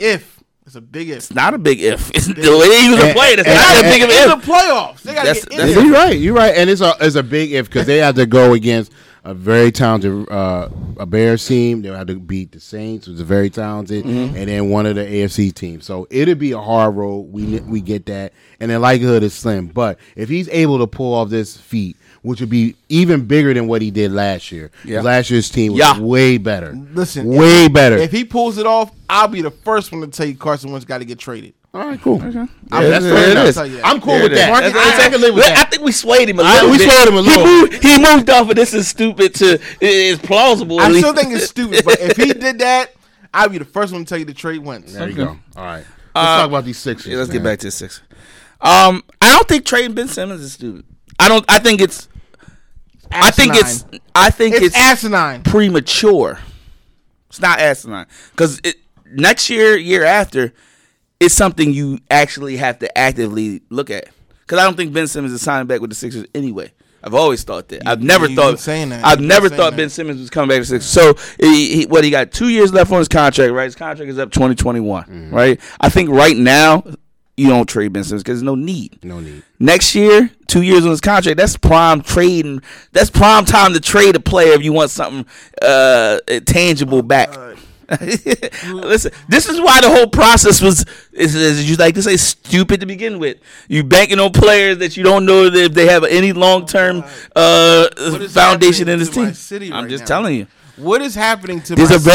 If. It's a big if. It's not a big if. It's the way he was a player. It's not a big if. It's the playoffs. They got to get in there. You're right. And it's a big if because they have to go against a very talented a Bears team. They'll have to beat the Saints, who's very talented, and then one of the AFC teams. So it'll be a hard road. We get that. And the likelihood is slim. But if he's able to pull off this feat, which would be even bigger than what he did last year. Yeah. Last year's team was way better. Listen. Way better. If he pulls it off, I'll be the first one to tell you Carson Wentz got to get traded. All right, cool. Okay. That's it. I'm cool with that. I think we swayed him a little bit. He moved off of this is stupid to it's plausible. I still think it's stupid, but if he did that, I'll be the first one to tell you to trade Wentz. There you go. All right. Let's talk about these Sixers. Yeah, let's get back to the Sixers. I don't think trading Ben Simmons is stupid. I think it's asinine. Premature. It's not asinine. Because next year, year after, it's something you actually have to actively look at. Because I don't think Ben Simmons is signing back with the Sixers anyway. I've always thought that. I've never thought Ben Simmons was coming back to Sixers. So, he got 2 years left on his contract, right? His contract is up 2021, right? I think right now, you don't trade Ben Simmons because there's no need. Next year, 2 years on his contract, that's prime trading. That's prime time to trade a player if you want something tangible back. Listen, this is why the whole process was, as you like to say, stupid to begin with. You banking on players that you don't know if they have any long-term foundation in this team. I'm just telling you. What is happening to my city?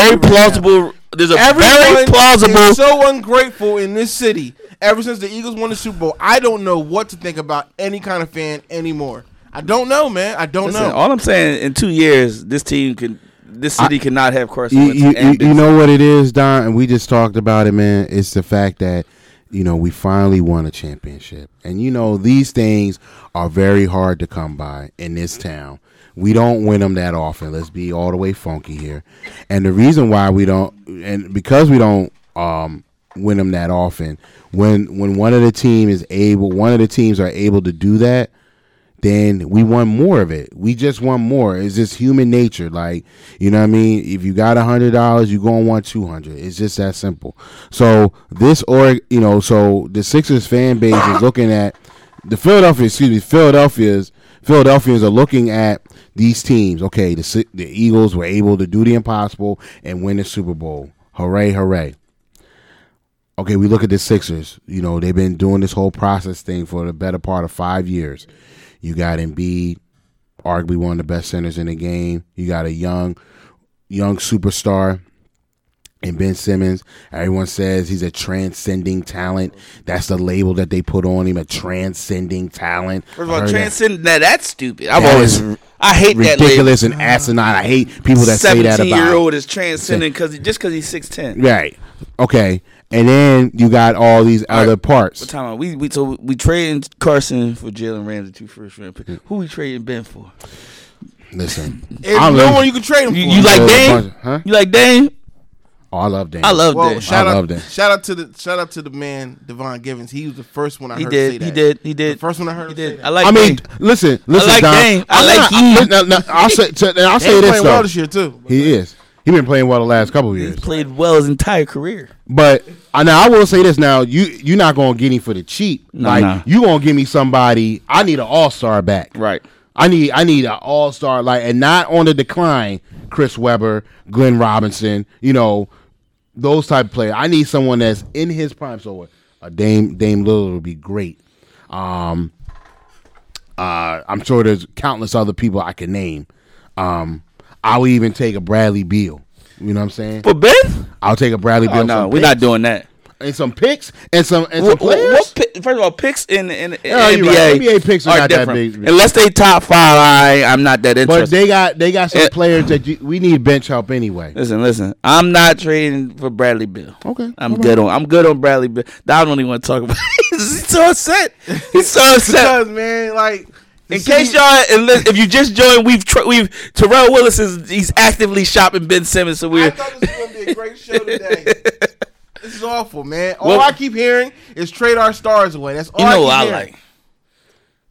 Everyone is so ungrateful in this city. Ever since the Eagles won the Super Bowl, I don't know what to think about any kind of fan anymore. I don't know, man. Listen, all I'm saying, in 2 years, this city cannot have Carson Wentz. You know what it is, Don, and we just talked about it, man. It's the fact that we finally won a championship, and these things are very hard to come by in this town. We don't win them that often. Let's be all the way funky here, and the reason why we don't, and because we don't win them that often, when one of the teams are able to do that, then we want more of it. We just want more. It's just human nature. Like, you know what I mean? If you got $100, you're going to want $200. It's just that simple. So the Sixers fan base is looking at the Philadelphians are looking at these teams. Okay, the Eagles were able to do the impossible and win the Super Bowl. Hooray, hooray. okay, we look at the Sixers. You know, they've been doing this whole process thing for the better part of 5 years. You got Embiid, arguably one of the best centers in the game. You got a young superstar in Ben Simmons. Everyone says he's a transcending talent. That's the label that they put on him, a transcending talent. First of all, transcending, that's stupid. I hate that label. Ridiculous and asinine. I hate people that say that about him. 17-year-old is transcending just because he's 6'10". Right. Okay. And then you got all these other parts. What time are we? So we trading Carson for Jalen Ramsey, 2 first-round picks. Who we trading Ben for? Listen, I no one you can trade him for. You like Dame? Huh? You like Dame? Oh, I love Dame. I love Dame. Shout out to the man Devon Givens. He was the first one I heard say that. He did. The first one I heard. He did. I like. I mean, listen. I like Dame. I'll say this though. He's playing well this year too. He is. He's been playing well the last couple of years. He's played well his entire career. But now I will say this: now you're not gonna get him for the cheap. You gonna give me somebody. I need an all-star back. Right. I need an all-star and not on the decline. Chris Webber, Glenn Robinson, those type of players. I need someone that's in his prime. So a Dame Lillard would be great. I'm sure there's countless other people I can name. I would even take a Bradley Beal. You know what I'm saying? For Ben? I'll take a Bradley Beal. Oh, no, we're not doing that. And some picks and some players. First of all, picks in NBA, right. NBA picks are not different. That big. Unless they top 5, I'm not that interested. But they got some players that we need bench help anyway. Listen. I'm not trading for Bradley Beal. Okay, I'm good on Bradley Beal. I don't even want to talk about. He's so upset. Because, man, in case y'all, if you just joined, we've Terrell Willis he's actively shopping Ben Simmons. So I thought this was gonna be a great show today. This is awful, man. All I keep hearing is trade our stars away. That's all I keep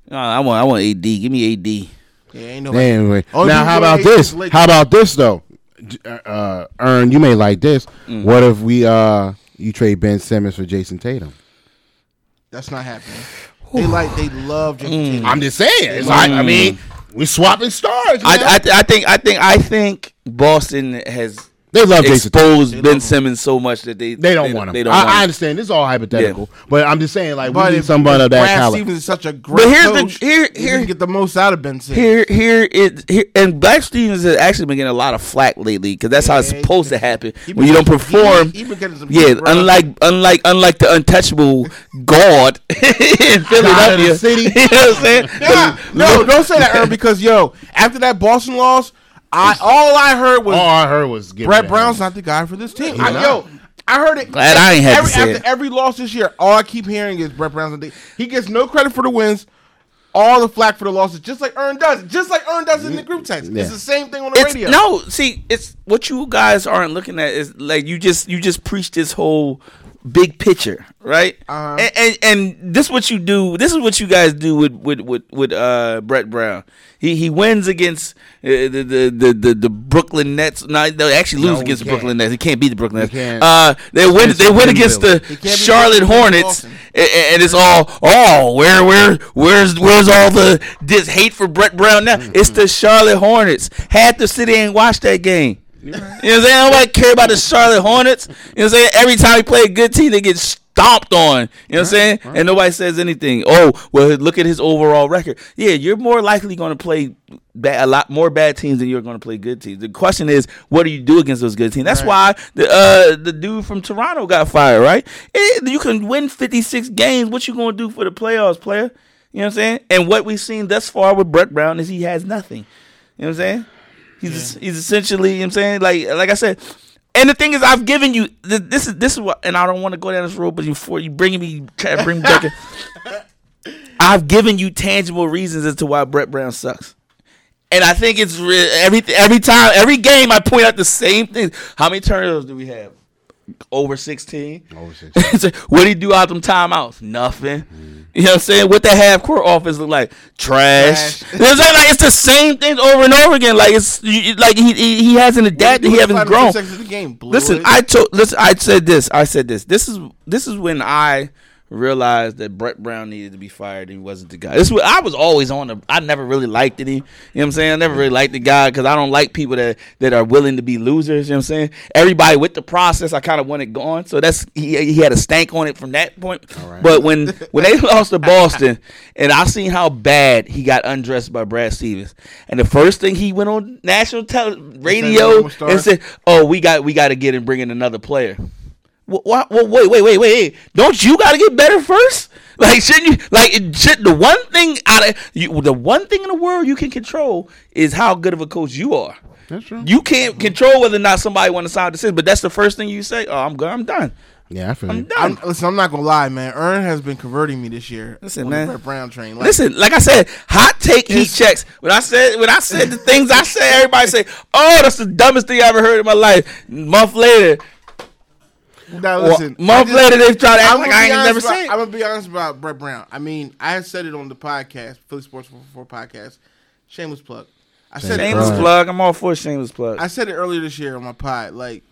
hearing. I want AD. Give me AD. Yeah, ain't nobody. Anyway. Now, how about this? How about this though? Ern, you may like this. Mm-hmm. What if we you trade Ben Simmons for Jason Tatum? That's not happening. They love Jason Tatum. I'm just saying. We're swapping stars. I think Boston has. They love exposed Jason. Ben Simmons so much that they don't want him. I understand. This is all hypothetical, but I'm just saying, we need somebody of that caliber. Stevens is such a great coach. Here, you get the most out of Ben Simmons. Here, and Black Stevens has actually been getting a lot of flack lately because that's how it's supposed to happen when you don't perform. Unlike the untouchable guard in Philadelphia City. You know what I'm saying? No, don't say that, Irv, because after that Boston loss. All I heard was Brett Brown's not the guy for this team. I heard it. Glad I ain't had to say it. After every loss this year, all I keep hearing is Brett Brown's not the guy. He gets no credit for the wins, all the flack for the losses, just like Ern does. Just like Ern does in the group text. Yeah. It's the same thing on the radio. No, see, it's what you guys aren't looking at is you just preach this whole big picture, right? And this is what you do. This is what you guys do with Brett Brown. He wins against the Brooklyn Nets. No, they actually lose against the Brooklyn Nets. He can't beat the Brooklyn Nets. They win against the Charlotte Hornets, and it's all where's all the this hate for Brett Brown now? Mm-hmm. It's the Charlotte Hornets. Half the city ain't watched that game. You know what I'm saying? Nobody care about the Charlotte Hornets. You know what I'm saying? Every time we play a good team, they get stomped on. You know what I'm saying? Right. And nobody says anything. Oh, well, look at his overall record. Yeah, you're more likely going to play a lot more bad teams than you're going to play good teams. The question is, what do you do against those good teams? That's why the dude from Toronto got fired, right? You can win 56 games. What you going to do for the playoffs, player? You know what I'm saying? And what we've seen thus far with Brett Brown is he has nothing. You know what I'm saying? He's essentially, you know what I'm saying? Like I said, and the thing is, I've given you this is what, and I don't want to go down this road, but before you bring me back in, I've given you tangible reasons as to why Brett Brown sucks. And I think it's every time, every game, I point out the same thing. How many turnovers do we have? Over 16. So what do you do out them timeouts? Nothing. Mm-hmm. You know what I'm saying? What the half court offense look like? Trash. You know what I'm saying? It's the same thing over and over again. He hasn't adapted. He hasn't grown. The game, listen, I said this. This is when I realized that Brett Brown needed to be fired and he wasn't the guy. This was, I was always on the, I never really liked any, you know what I'm saying? I never really liked the guy because I don't like people that are willing to be losers, you know what I'm saying? Everybody with the process, I kind of want it gone. So that's, he had a stank on it from that point. Right. But when they lost to Boston, and I seen how bad he got undressed by Brad Stevens, and the first thing he went on national radio and said, oh, we got to get and bring in another player. Well, wait. Don't you got to get better first? Like, shouldn't you? Like, the one thing in the world you can control is how good of a coach you are. That's true. You can't control whether or not somebody wants to sign a decision, but that's the first thing you say. Oh, I'm good. I'm done. Yeah, I feel you. Listen, I'm not gonna lie, man. Ern has been converting me this year. Listen, man. Brett Brown train. Like I said, hot take heat checks. When I said the things I said, everybody say, "Oh, that's the dumbest thing I ever heard in my life." A month later, they've tried to act like I ain't never said it. I'm going to be honest about Brett Brown. I mean, I had said it on the podcast, Philly Sports 444 podcast. Shameless plug. Shameless plug. I'm all for shameless plug. I said it earlier this year on my pod. Like,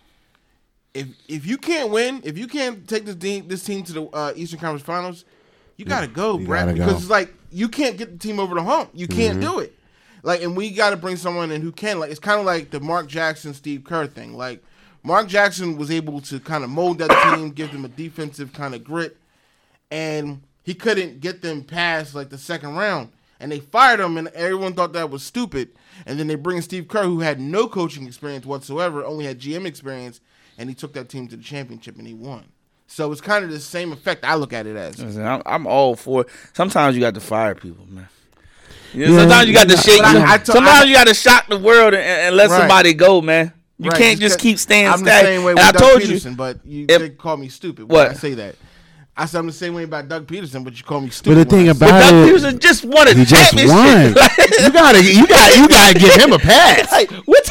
if you can't win, if you can't take this team to the Eastern Conference Finals, you got to go, Brett. Because it's like, you can't get the team over the hump. You can't do it. Like, and we got to bring someone in who can. Like, it's kind of like the Mark Jackson, Steve Kerr thing. Like, Mark Jackson was able to kind of mold that team, give them a defensive kind of grit, and he couldn't get them past, like, the second round. And they fired him, and everyone thought that was stupid. And then they bring in Steve Kerr, who had no coaching experience whatsoever, only had GM experience, and he took that team to the championship, and he won. So it's kind of the same effect I look at it as. Listen, I'm all for it. Sometimes you got to fire people, man. You know, sometimes you got to shake. Sometimes you got to shock the world and let somebody go, man. You can't just keep staying stagnant. I'm the same way with Doug Peterson, but they call me stupid when I say that. I said I'm the same way about Doug Peterson, but you call me stupid. But the thing about it, Doug Peterson just won a championship. You gotta give him a pass. Like, what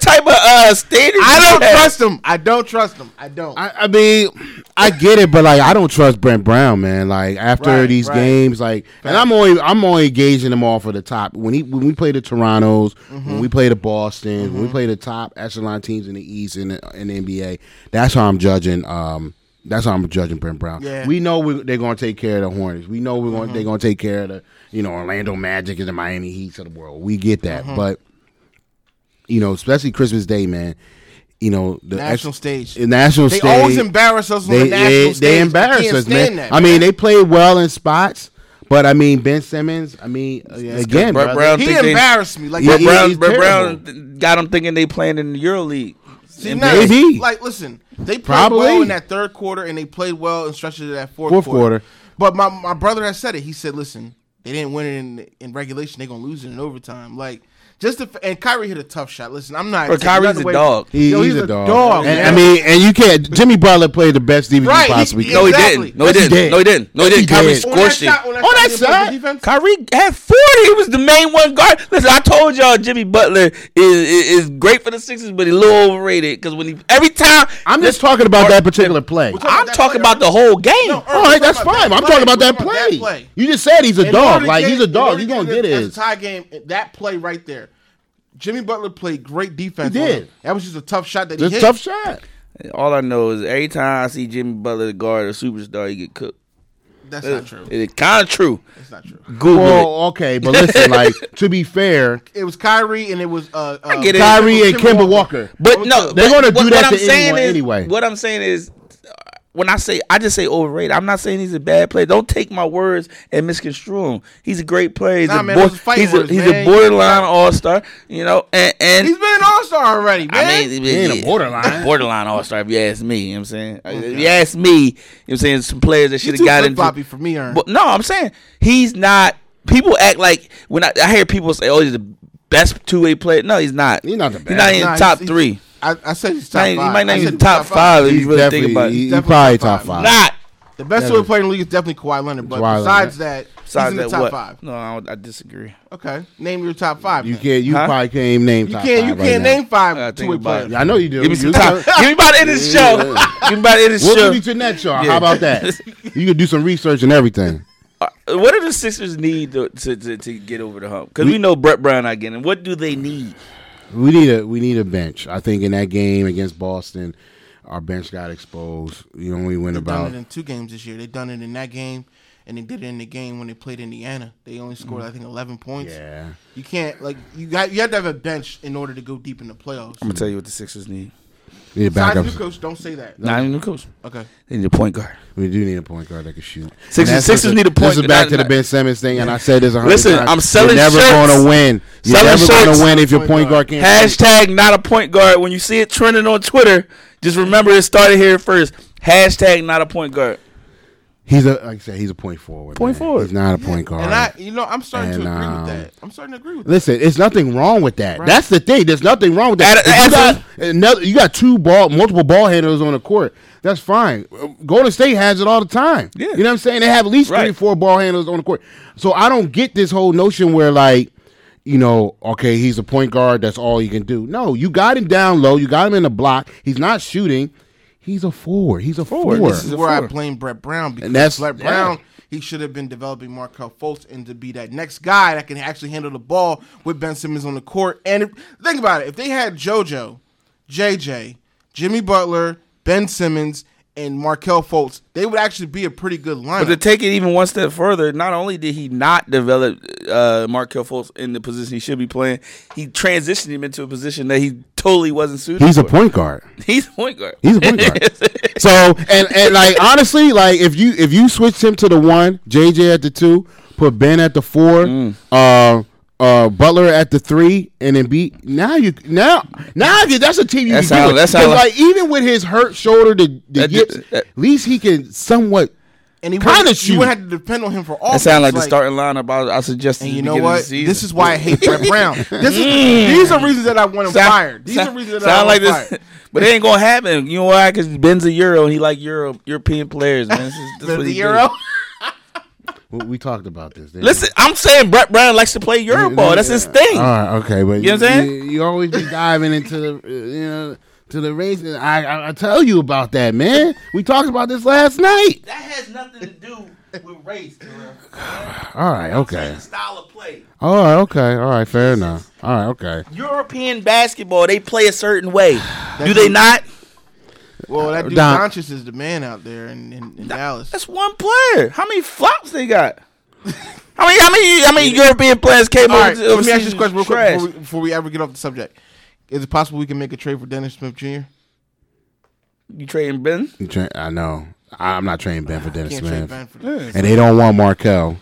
type of standard? I don't trust him. I mean, I get it, but like I don't trust Brett Brown, man. Like after these games, like, and I'm only gauging him off of the top. When we play the Torontos, when we play the Boston, when we play the top echelon teams in the East in the NBA, that's how I'm judging. That's how I'm judging Brett Brown. Yeah. We know they're going to take care of the Hornets. We know they're going to take care of the, you know, Orlando Magic and the Miami Heat of the world. We get that. But, you know, especially Christmas Day, man, you know. The national stage. They always embarrass us on the national stage. They embarrass us, man. That, man. I mean, they play well in spots. But, I mean, Ben Simmons, I mean, again, Brett Brown, he embarrassed me. Like, Brett Brown got them thinking they playing in the EuroLeague. See, maybe. Like, listen, they played well in that third quarter, and they played well in stretches of that fourth quarter. But my brother has said it. He said, listen, they didn't win it in regulation. They're going to lose it in overtime. Like, and Kyrie hit a tough shot. Listen, I'm not. But Kyrie's a dog. He's a dog. And, I mean, and you can't. Jimmy Butler played the best defense possibly. No, he didn't. Kyrie scorched it. On that side, Kyrie had 40. He was the main one guard. Listen, I told y'all Jimmy Butler is great for the Sixers, but he's a little overrated because I'm just talking about that particular play. I'm talking about the whole game. All right, that's fine. I'm talking about that play. You just said he's a dog. Like, he's a dog. You're going to get it. It's a tie game. That play right there. Jimmy Butler played great defense. He did. That was just a tough shot that he hit. It's a tough shot. All I know is every time I see Jimmy Butler guard a superstar, he get cooked. That's not true. It's kind of true. That's not true. Okay, but listen, like, to be fair. It was Kyrie and it was Kyrie and Kemba Walker. But no. They're going to do that to anyone anyway. What I'm saying is, when I just say overrated. I'm not saying he's a bad player. Don't take my words and misconstrue him. He's a great player. He's a borderline all-star, you know. And he's been an all-star already, man. I mean, he ain't a borderline all-star if you ask me, you know what I'm saying? Okay. If you ask me, you know what I'm saying, some players that should have got into floppy for me, Ern. But no, I'm saying he's not. People act like when I hear people say, "Oh, he's the best two-way player." No, he's not. He's not the best. He's not in the top three. I said he's top five. He might not even top five if you really think about it. He's probably top five. Not. The best way to play in the league is definitely Kawhi Leonard, but besides that, he's in the top five. No, I disagree. Okay. Name your top five. You can't name five two-way players. I know you do. Everybody in this show. We'll get you in that show. How about that? You can do some research and everything. What do the Sixers need to get over the hump? Because we know Brett Brown not getting. What do they need? We need a bench. I think in that game against Boston, Our bench got exposed. You know, we went about. They've done it in two games this year. They done it in that game, and they did it in the game when they played Indiana. They only scored, I think, 11 points. Yeah. You can't, like, you have to have a bench in order to go deep in the playoffs. I'm going to tell you what the Sixers need. We need a backup. New coach, don't say that. Not a new coach. Okay. They need a point guard. We do need a point guard that can shoot. Sixers need a point guard. This is back to the Ben Simmons thing, and I said this 100 times. Listen, I'm selling shirts. You're never going to win. You're never going to win if your point guard can't Hashtag win. Not a point guard. When you see it trending on Twitter, just remember it started here first. Hashtag not a point guard. He's a, like I said, he's a point forward. Point forward. He's not a point guard. And I'm starting to agree with that. I'm starting to agree with that. Listen, there's nothing wrong with that. Right. That's the thing. There's nothing wrong with that. You got multiple ball handlers on the court. That's fine. Golden State has it all the time. Yeah. You know what I'm saying? They have at least 3 or 4 ball handlers on the court. So I don't get this whole notion where, like, you know, okay, he's a point guard. That's all he can do. No, you got him down low. You got him in the block. He's not shooting. He's a forward. This is where I blame Brett Brown, because Brett Brown should have been developing Markelle Fultz and to be that next guy that can actually handle the ball with Ben Simmons on the court. And think about it. If they had JoJo, JJ, Jimmy Butler, Ben Simmons, and Markelle Fultz, they would actually be a pretty good lineup. But to take it even one step further, not only did he not develop Markelle Fultz in the position he should be playing, he transitioned him into a position that he totally wasn't suited. He's a point guard. So and like honestly, like if you switched him to the 1, JJ at the 2, put Ben at the 4, Butler at the 3, and then beat that's a team you can do. That's how. Like even with his hurt shoulder, at least he can somewhat. And he would have to depend on him for all. That sounds like the starting lineup I suggested. And you know what? This is why I hate Brett Brown. These are reasons that I want him fired. These are reasons that I want him fired. But it ain't gonna happen. You know why? Because Ben's a Euro and he like European players, man. This is what he Euro. We talked about this. Listen, I'm saying Brett Brown likes to play Euro ball. That's his thing. All right, okay, but you know what I'm saying? You always be diving into the to the races. I tell you about that, man. We talked about this last night. That has nothing to do with race, Terrell. All right, okay. Style of play. All right, okay. All right, fair enough. All right, okay. European basketball, they play a certain way. Do they not? Well, that dude Doncic is the man out there in Dallas. That's one player. How many flops they got? How many European players came over? Right, let me ask you this question real quick before we ever get off the subject. Is it possible we can make a trade for Dennis Smith Jr.? You trading Ben? I know. I'm not trading Ben for Dennis Smith. And they don't want Markelle.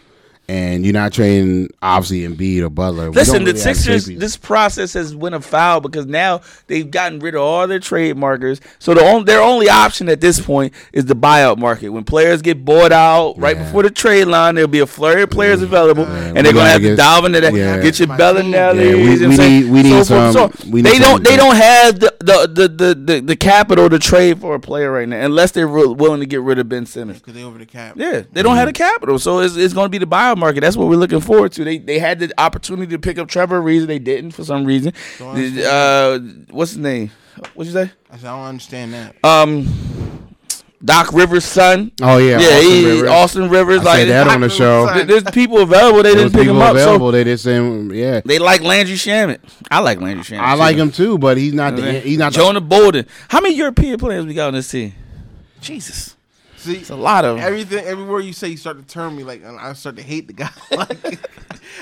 And you're not trading, obviously, Embiid or Butler. Listen, the Sixers, this process has went afoul because now they've gotten rid of all their trade markers. So their only option at this point is the buyout market. When players get bought out right before the trade line, there'll be a flurry of players available, and they're going to have to dive into that. Yeah. Get your Bellinelli. They don't have the capital to trade for a player right now unless they're willing to get rid of Ben Simmons. Because they over the cap. Yeah, they don't have the capital. So it's going to be the buyout market. That's what we're looking forward to. They had the opportunity to pick up Trevor Ariza. They didn't for some reason. What's his name? What'd you say? I don't understand that. Doc Rivers' son. Oh yeah, Austin Rivers. I said that on the show. There's people available. They didn't pick him up. So they didn't say yeah. They like Landry Shamet. I like Landry Shamet. I like him too, but he's not. He's not. Jonah Bolden. How many European players we got on this team? Jesus. See, it's a lot of everything. Everywhere you say, you start to turn me like, and I start to hate the guy. Like,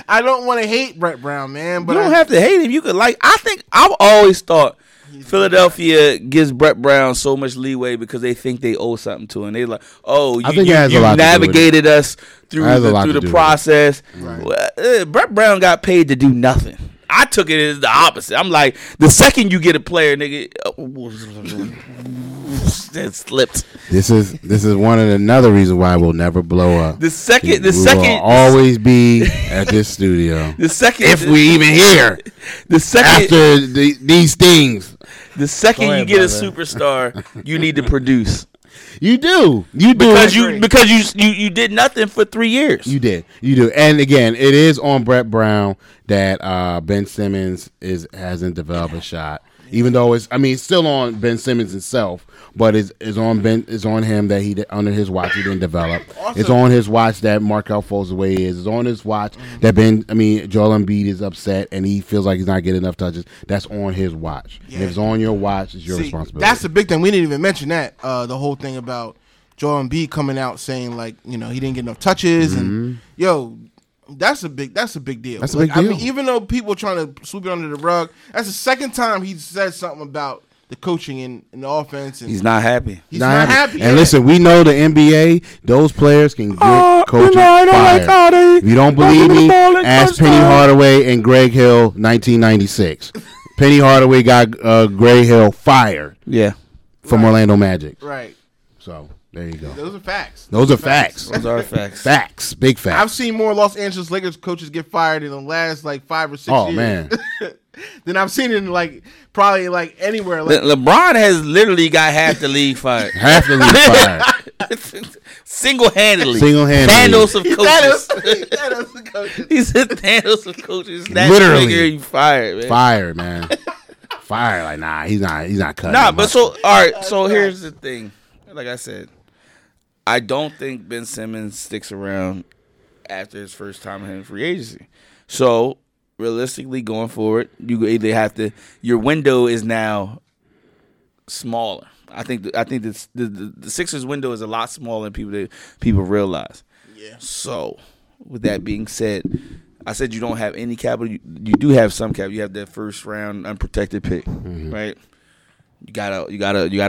I don't want to hate Brett Brown, man. But you don't have to hate him. You could like. I think I've always thought Philadelphia gives Brett Brown so much leeway because they think they owe something to him. They like, oh, you navigated us through the process. Right. Well, Brett Brown got paid to do nothing. I took it as the opposite. I'm like, the second you get a player, nigga, that slipped. This is another reason why we'll never blow up. The second will always be at this studio. The second, if we even hear, the second after these things. The second you get a superstar, you need to produce. You do because you did nothing for 3 years. You do, and again, it is on Brett Brown that Ben Simmons hasn't developed a shot. Even though it's still on Ben Simmons himself, but it's on him that under his watch he didn't develop. Awesome. It's on his watch that Markelle Fultz the way he is. It's on his watch that Joel Embiid is upset and he feels like he's not getting enough touches. That's on his watch. Yeah. And if it's on your watch, it's your responsibility. That's the big thing. We didn't even mention that. The whole thing about Joel Embiid coming out saying he didn't get enough touches and That's a big deal. That's a big deal. I mean, even though people are trying to sweep it under the rug, that's the second time he said something about the coaching and the offense. And he's not happy. He's not happy. And listen, we know the NBA, those players can get coaches fired. If you don't believe me, ask Penny Hardaway and Greg Hill, 1996. Penny Hardaway got Greg Hill fired from Orlando Magic. Right. So there you go. Those are facts. Those are facts. Facts. Big facts. I've seen more Los Angeles Lakers coaches get fired in the last 5 or 6 years. Oh, man. Than I've seen in probably anywhere. LeBron has literally got half the league fired. Half the league fired. Single-handedly. Thanos of coaches. He's a Thanos of coaches. That's literally. You fired, man. Fired. He's not cutting. So here's the thing. Like I said, I don't think Ben Simmons sticks around after his first time in free agency. So, realistically, going forward, you either have to – your window is now smaller. I think the Sixers' window is a lot smaller than people realize. Yeah. So, with that being said, I said you don't have any capital. You do have some capital. You have that first-round unprotected pick, right? You gotta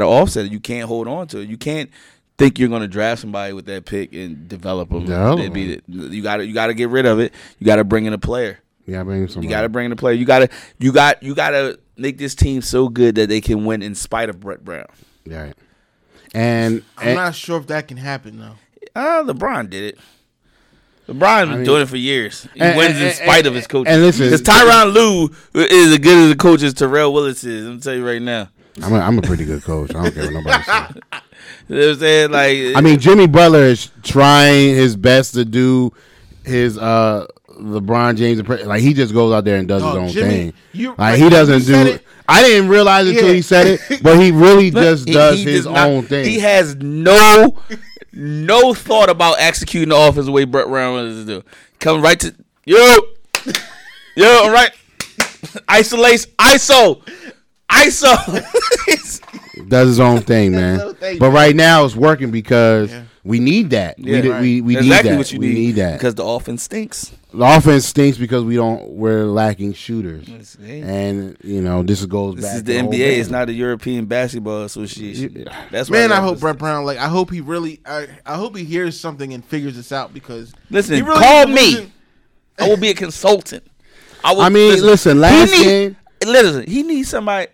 offset it. You can't hold on to it. You can't think you're gonna draft somebody with that pick and develop them. No. You gotta get rid of it. You gotta bring in a player. You gotta make this team so good that they can win in spite of Brett Brown. Right. And I'm not sure if that can happen though. LeBron did it. LeBron has been doing it for years. He wins in spite of his coaches. And listen, because Tyronn Lue is as good as a coach as Terrell Willis is. I'm telling you right now. I'm a pretty good coach. I don't care what nobody says. You know what I'm saying? Jimmy Butler is trying his best to do his LeBron James. He just goes out there and does his own thing. He doesn't do it. I didn't realize it until he said it, but he really just does his own thing. He has no thought about executing the offense the way Brett Brown was to do. Come right to all right. Isolation, ISO. Does his own thing, man. But right now it's working because we need that. Yeah, we need that. What you need that because the offense stinks. The offense stinks because we're lacking shooters, and this goes back. This is the NBA. It's not the European Basketball Association. That's man. I hope Brett Brown. I hope he really. I hope he hears something and figures this out because listen, really call me. I will be a consultant. He needs somebody.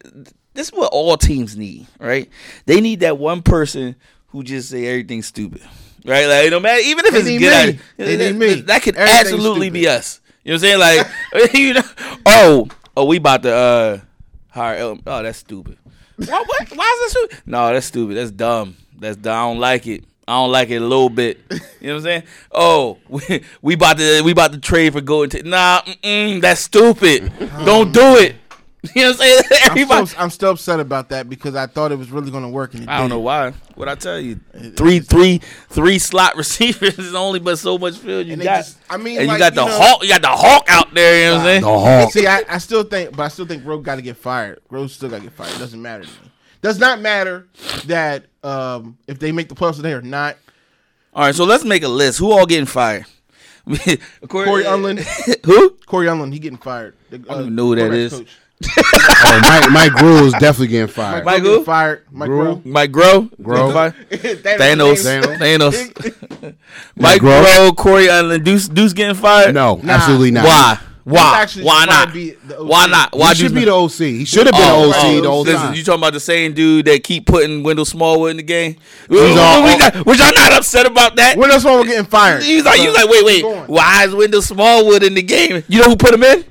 This is what all teams need, right? They need that one person who just say everything's stupid. Right, it don't matter. Even if it's good, that could absolutely be us. You know what I'm saying? We about to hire Elton. Oh, that's stupid. What? Why is that stupid? No, that's stupid. That's dumb. I don't like it. A little bit. You know what I'm saying? Oh, we about to trade for Golden. Nah, that's stupid. Don't do it. You know what I'm saying? I'm still upset about that because I thought it was really going to work. And I don't know why. What I tell you, three slot receivers is only but so much field you got. Hawk. You got the Hawk out there. You know what I'm saying? The Hawk. See, I still think Groh got to get fired. Groh still got to get fired. It doesn't matter to me. Does not matter that if they make the playoffs today or not. All right, so let's make a list. Who all getting fired? Corey Unlin. Who? Corey Unlin. He getting fired. I don't even know who that is. Coach. Mike Groh is definitely getting fired. Mike Groh fired. Mike Groh. Thanos. Mike Groh, Corey Allen, Deuce getting fired? No, absolutely not. Why not? Why should be the OC? He should have been the OC the whole time. You talking about the same dude that keep putting Wendell Smallwood in the game? Which I'm not upset about that. Wendell Smallwood getting fired. He's like, wait. Why is Wendell Smallwood in the game? You know who put him in?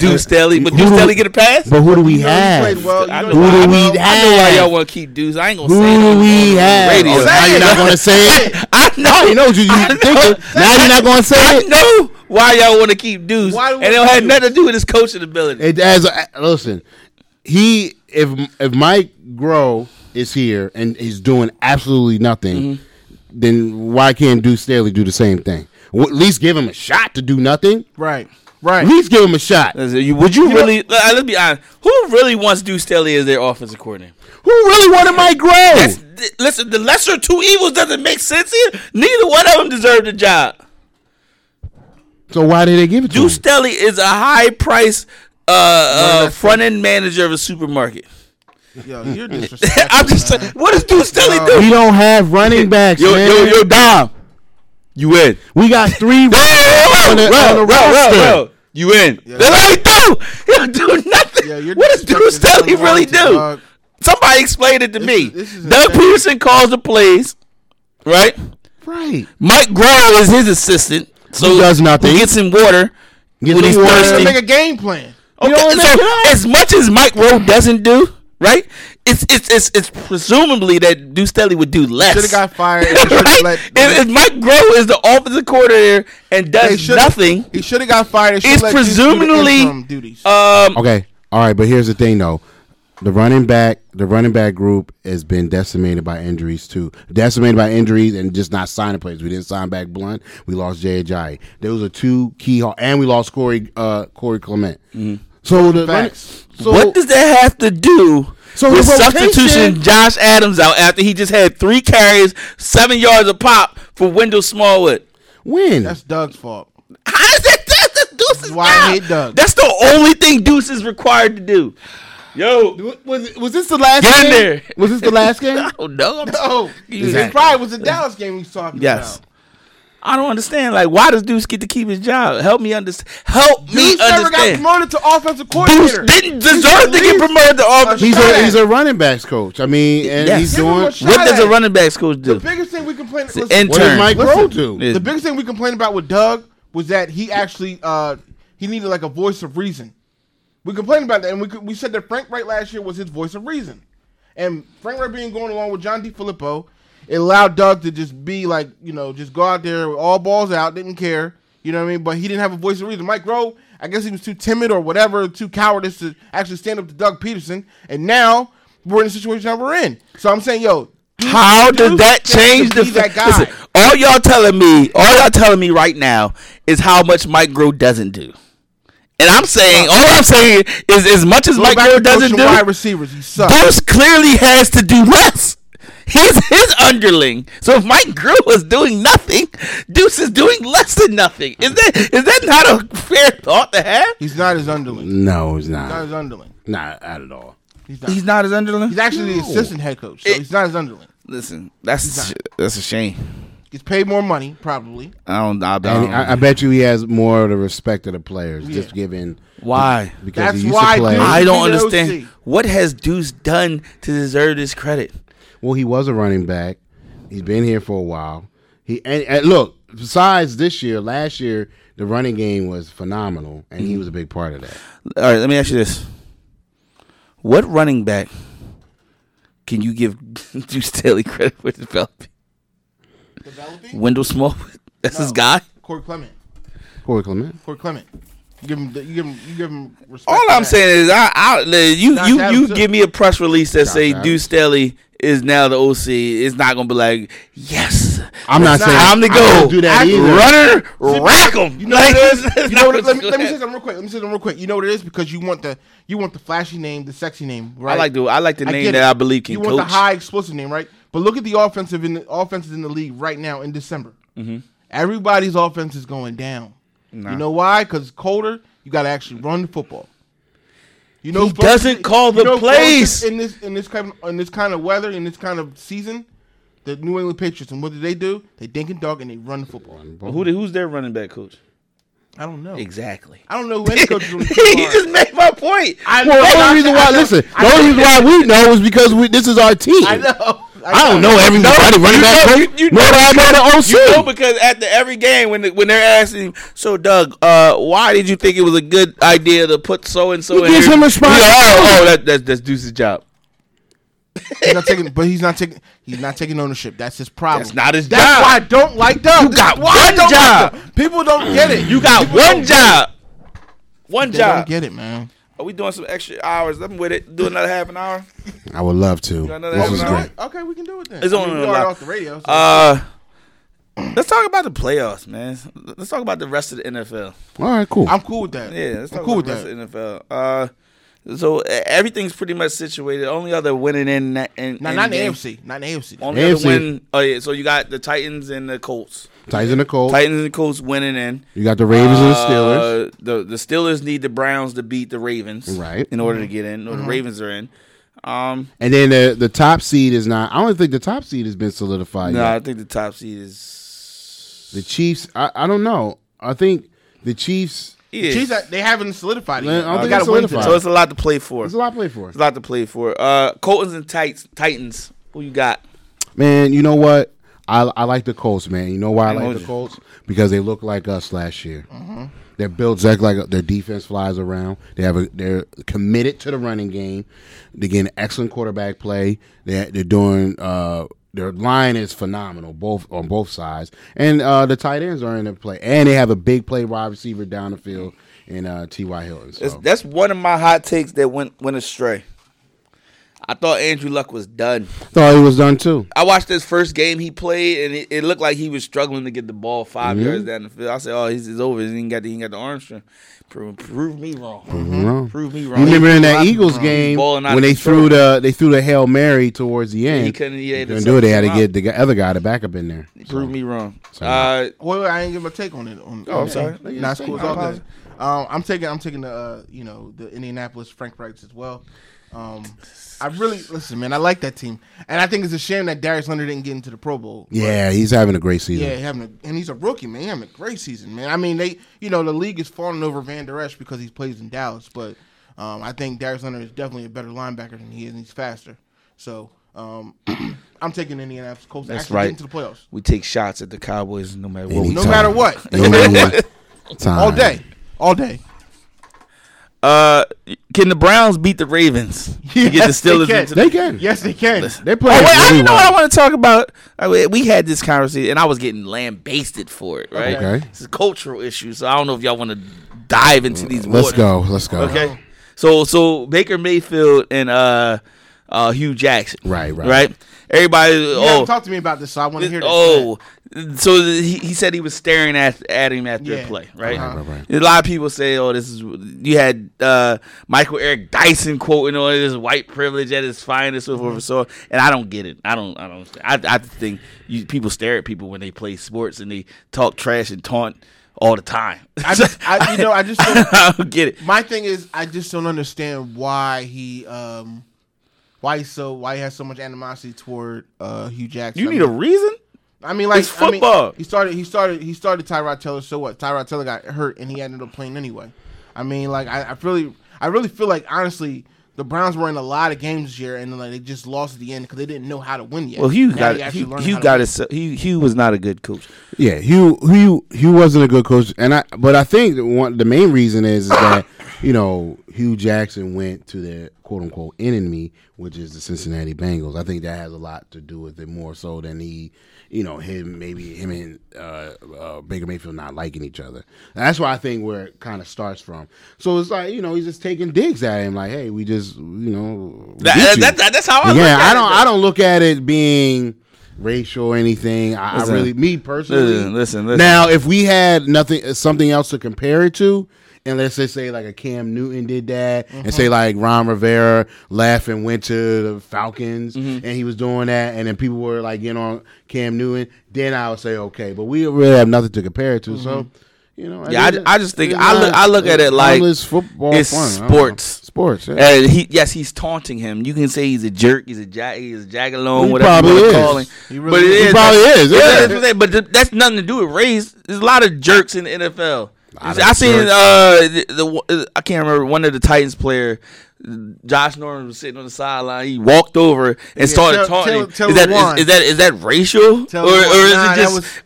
Deuce Staley. But Deuce Staley get a pass? But who do we have? I know why y'all want to keep Deuce. I ain't going to say it. Who do we have? Now you're not going to say it? I know. You know what you think. Now you're not going to say it? I know why y'all want to keep Deuce. And it don't have nothing to do with his coaching ability. Listen, If Mike Groh is here and he's doing absolutely nothing, then why can't Deuce Staley do the same thing? At least give him a shot to do nothing. Right. Right. At least give him a shot. Would you really? Let's be honest. Who really wants Deuce Staley as their offensive coordinator? Who really wanted Mike Groh? Listen, the lesser of two evils doesn't make sense here. Neither one of them deserved the job. So why did they give it to Deuce him? Deuce Staley is a high-priced front-end manager of a supermarket. Yo, you're disrespectful. I'm just saying, what does Deuce Staley do? We don't have running backs, man. Yo, Dom. You in. We got three on the roster. You in. Yeah. That's all he do. He don't do nothing. Yeah, what does Deuce Staley really do? Dog. Somebody explain it to me. Doug Peterson calls the plays, right? Right. Mike Groh is his assistant. So he does nothing. He gets him water. He's thirsty. Make a game plan. Okay, so as much as Mike Groh doesn't do, right? It's presumably that Deuce Staley would do less. Should have got fired. Right? If Mike Groh is the offensive coordinator and does nothing, he should have got fired. It's presumably duties. Okay. All right. But here's the thing, though. The running back group has been decimated by injuries too. Decimated by injuries and just not signing players. We didn't sign back Blunt. We lost Jay Ajayi. Those are two key, and we lost Corey Clement. Mm-hmm. So the what does that have to do with substitution Josh Adams out after he just had 3 carries, 7 yards a pop for Wendell Smallwood? That's Doug's fault. How is that? That's Deuce's fault. I hate Doug. That's the only thing Deuce is required to do. Yo, was this the last game? There. Was this the last game? No. It probably was the Dallas game we was talking about. I don't understand. Like, why does Deuce get to keep his job? Help me understand. Deuce never got promoted to offensive coordinator. Deuce didn't deserve to get promoted to offensive coordinator. He's a running backs coach. I mean, and he's doing. What does a running backs coach do? The biggest thing we complain about. What does Mike Groh do? The biggest thing we complained about with Doug was that he actually he needed like a voice of reason. We complained about that, and we said that Frank Reich last year was his voice of reason. And Frank Reich being going along with John DeFilippo, it allowed Doug to just be like, just go out there with all balls out, didn't care, you know what I mean? But he didn't have a voice of reason. Mike Groh, I guess he was too timid or whatever, too cowardice to actually stand up to Doug Peterson. And now we're in the situation that we're in. So I'm saying, how did that change that guy? Listen, all y'all telling me right now is how much Mike Groh doesn't do. And all I'm saying is as much as Mike Groh doesn't do, wide receivers, Deuce clearly has to do less. He's his underling. So if Mike Groh is doing nothing, Deuce is doing less than nothing. Is that not a fair thought to have? He's not his underling. No, he's not. He's not his underling. Not at all. He's not his underling? He's actually the assistant head coach, so he's not his underling. Listen, that's a shame. He's paid more money, probably. I bet you he has more of the respect of the players, just given. Why? Because that's he used why to play. I don't understand. What has Deuce done to deserve this credit? Well, he was a running back. He's been here for a while. And look, besides this year, last year, the running game was phenomenal, and he was a big part of that. All right, let me ask you this. What running back can you give Deuce Staley credit for developing? Wendell Smallwood, that's his guy. Corey Clement. You give him respect. All I'm saying is, you give me a press release that say Deuce Staley is now the OC. It's not gonna be like yes. I'm not saying I'm the go do that either. Runner, rack him. You know what it is. Let me say something real quick. You know what it is because you want the flashy name, the sexy name, right? I like the name that I believe can coach. You want the high explosive name, right? But look at the offenses in the league right now in December. Mm-hmm. Everybody's offense is going down. Nah. You know why? Because it's colder. You got to actually run the football. He doesn't call the plays in this kind of weather, in this kind of season. The New England Patriots, and what do? They dink and dog and they run the football. Well, who's their running back coach? I don't know. Exactly. I don't know who any coach is. He just made my point. The only reason why we know is because this is our team. I know. I don't know everybody running back coach. You know I know the OC. You know because after every game when they're asking, so Doug, why did you think it was a good idea to put so-and-so in here? He gives him a spot. That's Deuce's job. He's not taking ownership. That's his problem. That's not his job. That's why I don't like Doug. You got one job. People don't get it. You got one job. One job. Don't get it, man. Are we doing some extra hours? I'm with it. Do another half an hour. I would love to. This is great. Okay, we can do it then. It's only off the radio. So. Let's talk about the playoffs, man. Let's talk about the rest of the NFL. All right, cool. I'm cool with that. Yeah, let's talk about the rest of the NFL. So everything's pretty much situated. Only other winning not in the AFC. Not in the AFC. Only AFC. Other win. Oh yeah. So you got the Titans and the Colts. Winning in. You got the Ravens and the Steelers. The Steelers need the Browns to beat the Ravens, right? In order to get in. Or the Ravens are in. And then the top seed is not. I don't think the top seed has been solidified. No, yet. I think the top seed is the Chiefs. I don't know. I think the Chiefs. They haven't solidified it. They got to win. So it's a lot to play for. Colts and Titans. Who you got? Man, you know what? I like the Colts, man. You know why I like the Colts? Because they look like us last year. Uh-huh. They're built like their defense flies around. They're committed to the running game. They get an excellent quarterback play. They're doing. Their line is phenomenal, both sides, and the tight ends are in the play, and they have a big play wide receiver down the field in T.Y. Hilton. So. That's one of my hot takes that went astray. I thought Andrew Luck was done. Thought he was done too. I watched his first game he played, and it looked like he was struggling to get the ball 5 yards down the field. I said, "Oh, he's over. He ain't got the arm strength." Prove me wrong. Prove me wrong. You remember in that Eagles game when they threw the Hail Mary towards the end? He couldn't do it. They had to get the other guy to back up in there. Prove me wrong. Well, I ain't give my take on it. I'm sorry. Not cool. I'm taking the Indianapolis Frank Reich as well. I really listen, man. I like that team, and I think it's a shame that Darius Leonard didn't get into the Pro Bowl. Yeah, but he's having a great season. Yeah, and he's a rookie, man. He's having a great season, man. I mean, the league is falling over Van Der Esch because he plays in Dallas, but I think Darius Leonard is definitely a better linebacker than he is, and he's faster. So I'm taking Indianapolis Colts. That's right. Into the playoffs, we take shots at the Cowboys no matter what. No matter what. No matter what. All day. Can the Browns beat the Ravens? Yes, get the Steelers they can. Yes, they can. Listen. They play. You know what I want to talk about? We had this conversation, and I was getting lambasted for it. Right? Okay. It's a cultural issue, so I don't know if y'all want to dive into these. Let's go. Okay. So Baker Mayfield and Hue Jackson. Right. Everybody. Talk to me about this. So I want to hear this. So he said he was staring at him after a play, right? Uh-huh. Right. A lot of people say, you had Michael Eric Dyson quoting all this white privilege at his finest, so forth. And I don't get it. I think people stare at people when they play sports and they talk trash and taunt all the time. I don't get it. My thing is, I just don't understand why he, why he has so much animosity toward Hue Jackson. You need a reason? I mean, like, it's football. He started Tyrod Taylor. So what? Tyrod Taylor got hurt, and he ended up playing anyway. I mean, like, I really feel like, honestly, the Browns were in a lot of games this year, and like they just lost at the end because they didn't know how to win yet. Well, Hue was not a good coach. Yeah, Hue wasn't a good coach, but I think the main reason is that Hue Jackson went to the quote unquote enemy, which is the Cincinnati Bengals. I think that has a lot to do with it more so than him and Baker Mayfield not liking each other. And that's why I think where it kind of starts from. So it's like, he's just taking digs at him, like, hey, we just, that's how I look at it. Yeah, I don't look at it being racial or anything. Listen, me personally. Now, if we had something else to compare it to, and let's just say like a Cam Newton did that, and say like Ron Rivera left and went to the Falcons, and he was doing that, and then people were like getting on Cam Newton, then I would say okay, but we really have nothing to compare it to. So I just think I look at it like it's sports. Sports, yeah. And he's taunting him. You can say he's a jerk, he's a jagalone, whatever you want to call him. He probably is. Yeah. But that's nothing to do with race. There's a lot of jerks in the NFL. I seen I can't remember, one of the Titans player, Josh Norman, was sitting on the sideline. He walked over and started taunting. Is that racial?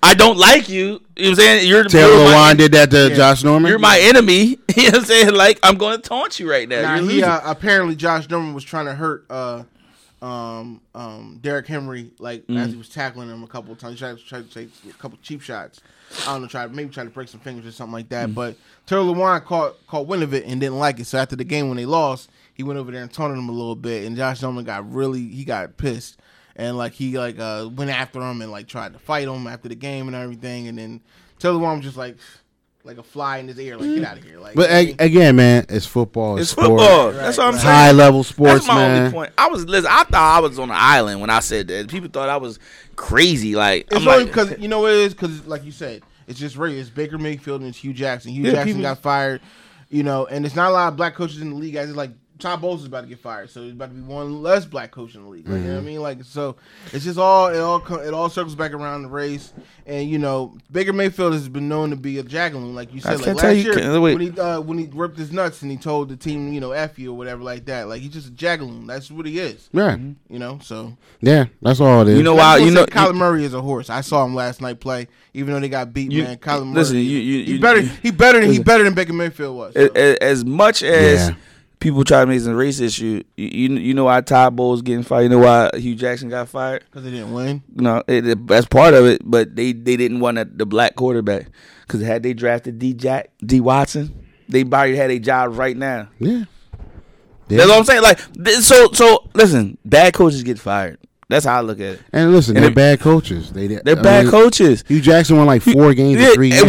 I don't like you. You know what I'm saying? Terrell Willis did that to Josh Norman. You're my enemy. You know what I'm saying? Like, I'm going to taunt you right now. Apparently Josh Norman was trying to hurt Derrick Henry, like, as he was tackling him a couple of times. He tried to take a couple of cheap shots. I don't know, try to break some fingers or something like that. But Terrell Willis caught wind of it and didn't like it. So after the game when they lost, he went over there and taunted him a little bit. And Josh Norman got pissed. And, like, he, like, went after him and, like, tried to fight him after the game and everything. And then Terrell Willis was just like a fly in his ear, like, get out of here. Like, but again, man, it's football. It's sport. Football. Right, that's what I'm saying. High level sports, man. That's my only point. I thought I was on an island when I said that. People thought I was crazy. Like, it's only because, you know what it is? Because, like you said, it's just radio. It's Baker Mayfield and it's Hue Jackson. Hue Jackson got fired, you know, and there's not a lot of black coaches in the league. It's like Todd Bowles is about to get fired, so there's about to be one less black coach in the league. Like, you know what I mean? Like, so it's just it all circles back around the race. And, you know, Baker Mayfield has been known to be a jackaloon, like you said. Like, last year when he ripped his nuts and he told the team, you know, F you or whatever like that. Like, he's just a jackaloon. That's what he is. Yeah. You know, so. Yeah, that's all it is. You know why? Kyler Murray is a horse. I saw him last night play, even though they got beat, man. Kyler Murray. Listen, he's better than Baker Mayfield was. So. As much as. Yeah. People try to make it a race issue. You know why Todd Bowles getting fired? You know why Hue Jackson got fired? Because they didn't win? No, that's part of it, but they didn't want the black quarterback. Because had they drafted D. Watson, they probably had a job right now. Yeah. That's what I'm saying. Like, so listen, bad coaches get fired. That's how I look at it. And listen, they're bad coaches. They're bad coaches. Hue Jackson won like four games in 3 years.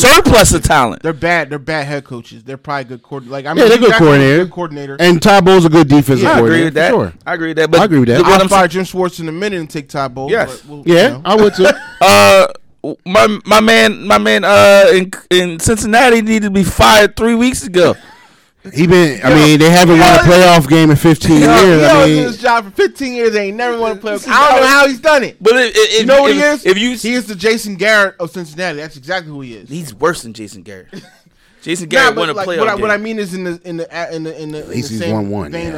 Surplus of talent. They're bad head coaches. They're probably good coordinators. Like, they're good coordinator. And Todd Bowles is a good defensive coordinator. I agree with that. Sure. But I agree with that. I'll fire Jim Schwartz in a minute and take Todd Bowles. Yes. I would too. My man, in Cincinnati needed to be fired 3 weeks ago. They haven't won a playoff game in 15 years. He was in this job for 15 years. They ain't never won a playoff game. I don't know how he's done it. But you know what he is? He is the Jason Garrett of Cincinnati. That's exactly who he is. He's worse than Jason Garrett. Jason Garrett won a playoff game. What I mean is in the same vein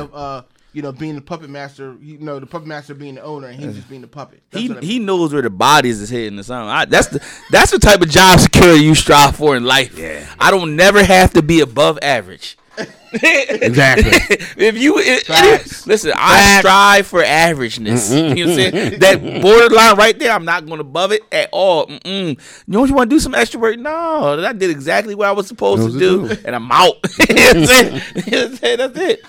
of being the puppet master. You know, the puppet master being the owner, and he's just being the puppet. He knows where the bodies is hidden or something. That's the type of job security you strive for in life. Yeah. I don't never have to be above average. Exactly. I strive for averageness. You know what I'm saying? That borderline right there, I'm not going above it at all. You want to do some extra work? No, I did exactly what I was supposed to do, and I'm out. You know what I'm saying? That's it.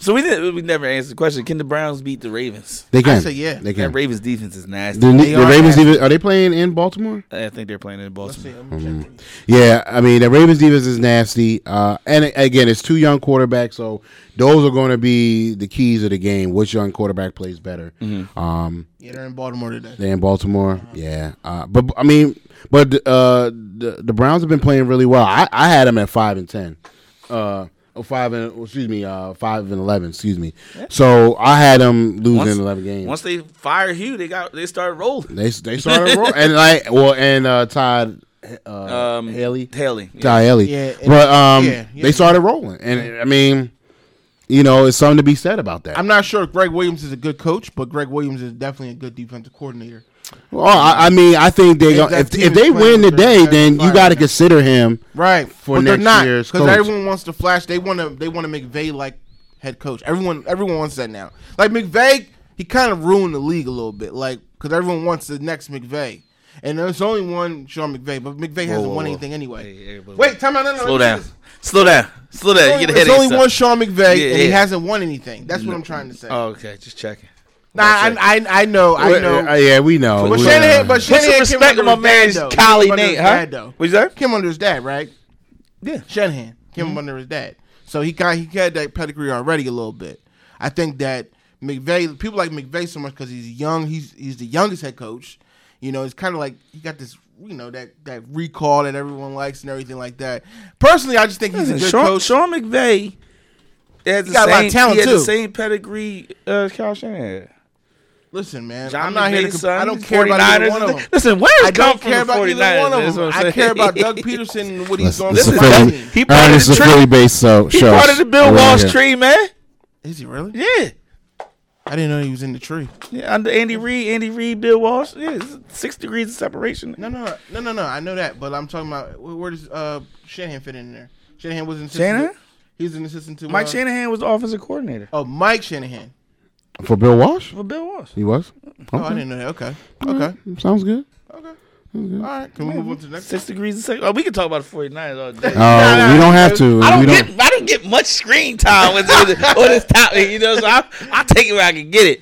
So we never answered the question. Can the Browns beat the Ravens? They can. I say yeah. They can. That Ravens defense is nasty. The Ravens defense, are they playing in Baltimore? I think they're playing in Baltimore. Yeah, I mean, the Ravens defense is nasty. And again, it's two young quarterbacks, so those are going to be the keys of the game. Which young quarterback plays better? Mm-hmm. They're in Baltimore today. They're in Baltimore. Uh-huh. Yeah. The Browns have been playing really well. I had them at 5-10. 5-11. Excuse me. Yeah. So I had them losing 11 games. Once they fired Hue, they started rolling. They started rolling, and Todd Haley, Todd Haley. Yeah, but they started rolling, and I mean, you know, it's something to be said about that. I'm not sure if Greg Williams is a good coach, but Greg Williams is definitely a good defensive coordinator. Well, I think they if they win today, then you got to consider him right for next year's coach. Because everyone wants to flash. They want to McVay like head coach. Everyone wants that now. Like McVay, he kind of ruined the league a little bit. Like because everyone wants the next McVay, and there's only one Sean MVay. But McVay hasn't won anything anyway. Wait, time out. No, Slow down. There's only one Sean McVay, and he hasn't won anything. That's what I'm trying to say. Oh, okay, just checking. Nah, I know. Yeah, we know. But Shanahan came under my man's collie name, huh? What's that? Came under his dad, right? Yeah, Shanahan came under his dad, so he had that pedigree already a little bit. I think that McVay, people like McVay so much because he's young. He's the youngest head coach. You know, it's kind of like he got this. You know that recall that everyone likes and everything like that. Personally, I just think he's a good coach. Sean McVay has the same pedigree as Kyle Shanahan. Listen, man, John I'm not here to I don't care about either one of them. Listen, where I don't care about either one of them. I care about Doug Peterson and what he's going to do. He part of the Bill Walsh tree, man. Is he really? Yeah. I didn't know he was in the tree. Yeah, under Andy Reid, Bill Walsh. Yeah, it's 6 degrees of separation. No. I know that, but I'm talking about where does Shanahan fit in there? Shanahan was an assistant. He's an assistant to Mike Shanahan was the offensive coordinator. Oh, Mike Shanahan. For Bill Walsh? For Bill Walsh. He was? Okay. Oh, I didn't know that. Okay. Okay. Right. Sounds good. Okay. All right, can we move on to the next 6 degrees of sex? Oh, we can talk about the 49ers all day. We don't have to. I didn't get much screen time on this topic, you know, so I'll take it where I can get it.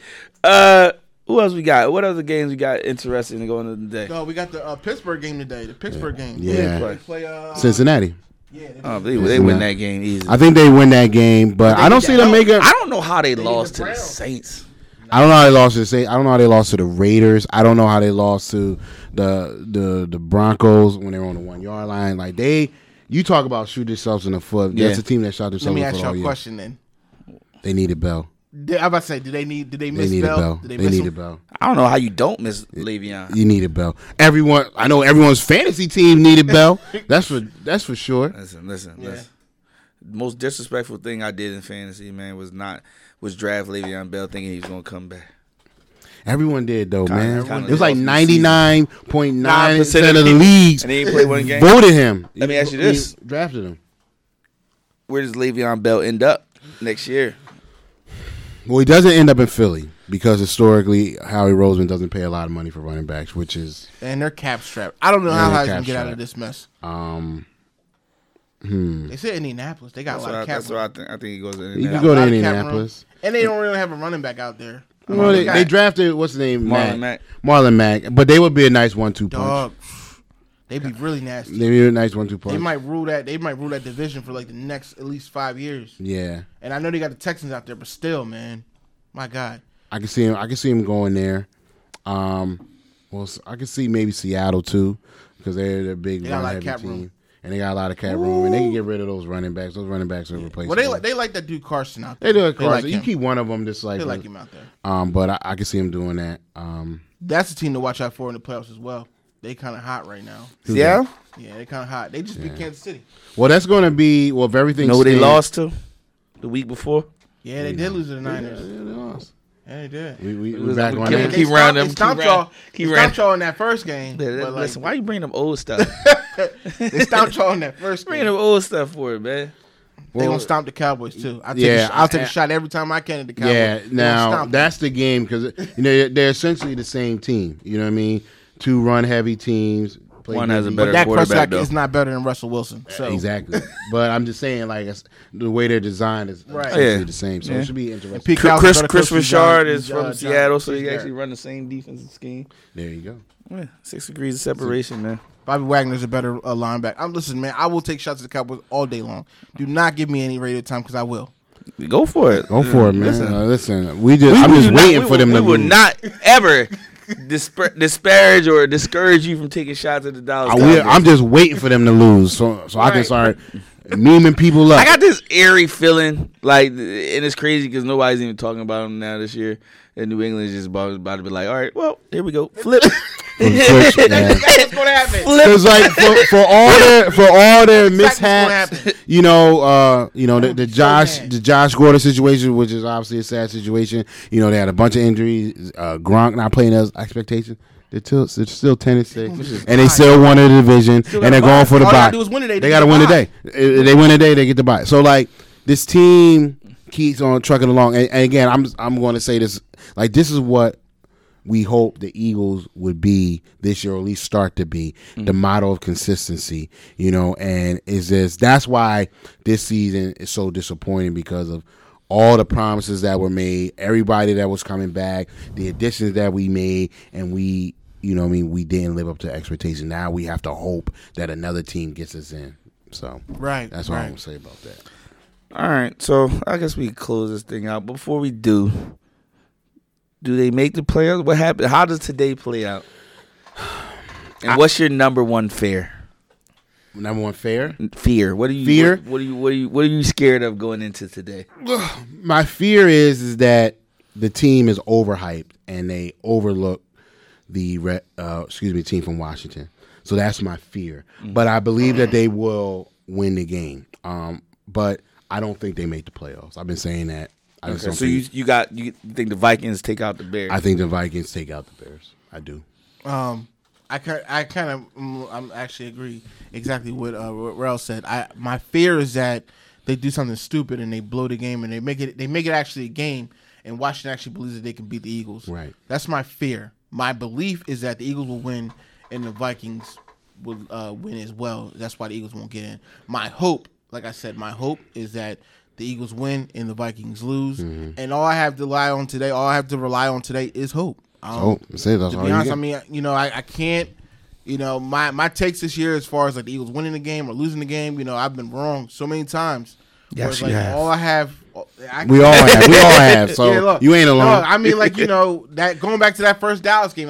Who else we got? What other games we got interested in going on today? No, we got the Pittsburgh game today, the Pittsburgh game. Yeah. They play Cincinnati. Yeah, they win that game easily. I think they win that game, but I don't see them make it. I don't know how they lost to the Saints. I don't know how they lost to the Saints. I don't know how they lost to the Raiders. I don't know how they lost to the Broncos when they were on the 1 yard line. Like you talk about shoot themselves in the foot. Yeah. That's a team that shot themselves in the foot. Let me ask you a question then. They need a bell. I'm about to say, did they miss Bell? They need a bell. I don't know how you don't miss Le'Veon. You need a bell. I know everyone's fantasy team need a bell. That's for sure. Listen. Most disrespectful thing I did in fantasy, man, was draft Le'Veon Bell thinking he was gonna come back. Everyone did though, man. It was like 99.9% of the leagues and he didn't play one game. Voted him. Let me ask you this: drafted him. Where does Le'Veon Bell end up next year? Well, he doesn't end up in Philly because historically Howie Roseman doesn't pay a lot of money for running backs, which is and they're cap strapped. I don't know how he's gonna get out of this mess. They said Indianapolis. They got a lot of cap. That's what I think he goes to Indianapolis. You can go to Indianapolis. And they don't really have a running back out there. Well, they drafted, what's his name? Marlon Mack. But they would be a nice 1-2 punch. They'd be really nasty. They'd be a nice 1-2 punch. They might rule that division for like the next at least 5 years. Yeah. And I know they got the Texans out there, but still, man. My God. I can see him going there. I can see maybe Seattle too, because they're a big run-heavy team. Room. And they got a lot of cap room, and they can get rid of those running backs. Those running backs are replaced. Well, they like that dude Carson out there. They do like Carson. You keep one of them just like they like him out there. But I can see him doing that. That's a team to watch out for in the playoffs as well. They kind of hot right now. Yeah? Yeah, they kind of hot. They just beat Kansas City. Well, that's going to be, well, if everything stays. You know who they lost to the week before? Yeah, they did lose to the Niners. Yeah, they lost. Yeah, they did. We back on that. Keep rounding them. They stomped y'all in that first game. Yeah, but listen, why you bring them old stuff? They stomped y'all in that first game. Bring them old stuff for it, man. Well, they're going to stomp the Cowboys, too. I'll take a shot every time I can at the Cowboys. Yeah, now, that's the game because they're essentially the same team. You know what I mean? Two run-heavy teams. One has a better quarterback, though. But Dak Prescott is not better than Russell Wilson. So. Exactly. But I'm just saying, like, the way they're designed is the same. So it should be interesting. Chris Richard is from Seattle, so they actually run the same defensive scheme. There you go. Yeah, 6 degrees of separation, man. Bobby Wagner's a better linebacker. Listen, man, I will take shots at the Cowboys all day long. Do not give me any radio time because I will. Go for it. Go for it, man. Listen, I'm just waiting for them to move. We will not ever... disparage or discourage you from taking shots at the Dallas Cowboys. I'm just waiting for them to lose so I can start memeing people up. I got this eerie feeling, like, and it's crazy because nobody's even talking about them now this year. And New England is just about to be like, all right, well, here we go. Flip. That's what's going to happen. Because, like, for all their mishaps, the Josh Gordon situation, which is obviously a sad situation. You know, they had a bunch of injuries. Gronk not playing as expectations. They're still 10-6, and they still won the division, and they're going for the bye. They got to win today. If they win today, they get the bye. So, like, this team keeps on trucking along. And again, I'm going to say this. Like, this is what we hope the Eagles would be this year, or at least start to be, the model of consistency, and that's why this season is so disappointing because of all the promises that were made, everybody that was coming back, the additions that we made, and we didn't live up to expectation. Now we have to hope that another team gets us in. So that's what I'm going to say about that. All right, so I guess we close this thing out. Before we do they make the playoffs? What happened? How does today play out? And what's your number one fear? Number one fear? Fear. What are you scared of going into today? My fear is that the team is overhyped and they overlook the team from Washington. So that's my fear. Mm-hmm. But I believe that they will win the game. But I don't think they make the playoffs. I've been saying that. So you think the Vikings take out the Bears? I think the Vikings take out the Bears. I do. I actually agree exactly what Rell said. My fear is that they do something stupid and they blow the game and they make it actually a game and Washington actually believes that they can beat the Eagles. Right. That's my fear. My belief is that the Eagles will win and the Vikings will win as well. That's why the Eagles won't get in. My hope, like I said, my hope is that the Eagles win and the Vikings lose. Mm-hmm. And all I have to rely on today, is hope. To be honest, I mean, you know, I can't. You know, my takes this year as far as like the Eagles winning the game or losing the game, you know, I've been wrong so many times. Yes, like, you have. We all have. So yeah, look, you ain't alone. No, I mean, like, you know, that going back to that first Dallas game,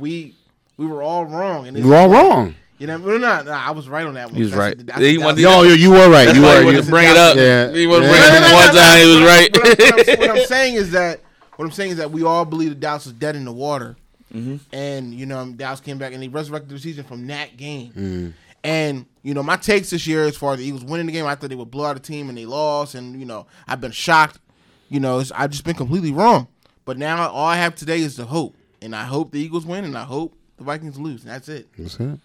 we were all wrong. And we're all wrong. You know, we're not. Nah, I was right on that one. He was right. You were right. You were. You bring it up. Yeah. You want to bring it one time. He was right. What I'm saying is that we all believe that Dallas was dead in the water. Mm-hmm. And, you know, Dallas came back and they resurrected the season from that game. Mm. And, you know, my takes this year as far as the Eagles winning the game, I thought they would blow out a team and they lost. And, you know, I've been shocked. You know, I've just been completely wrong. But now all I have today is the hope. And I hope the Eagles win and I hope the Vikings lose. And that's it. That's it.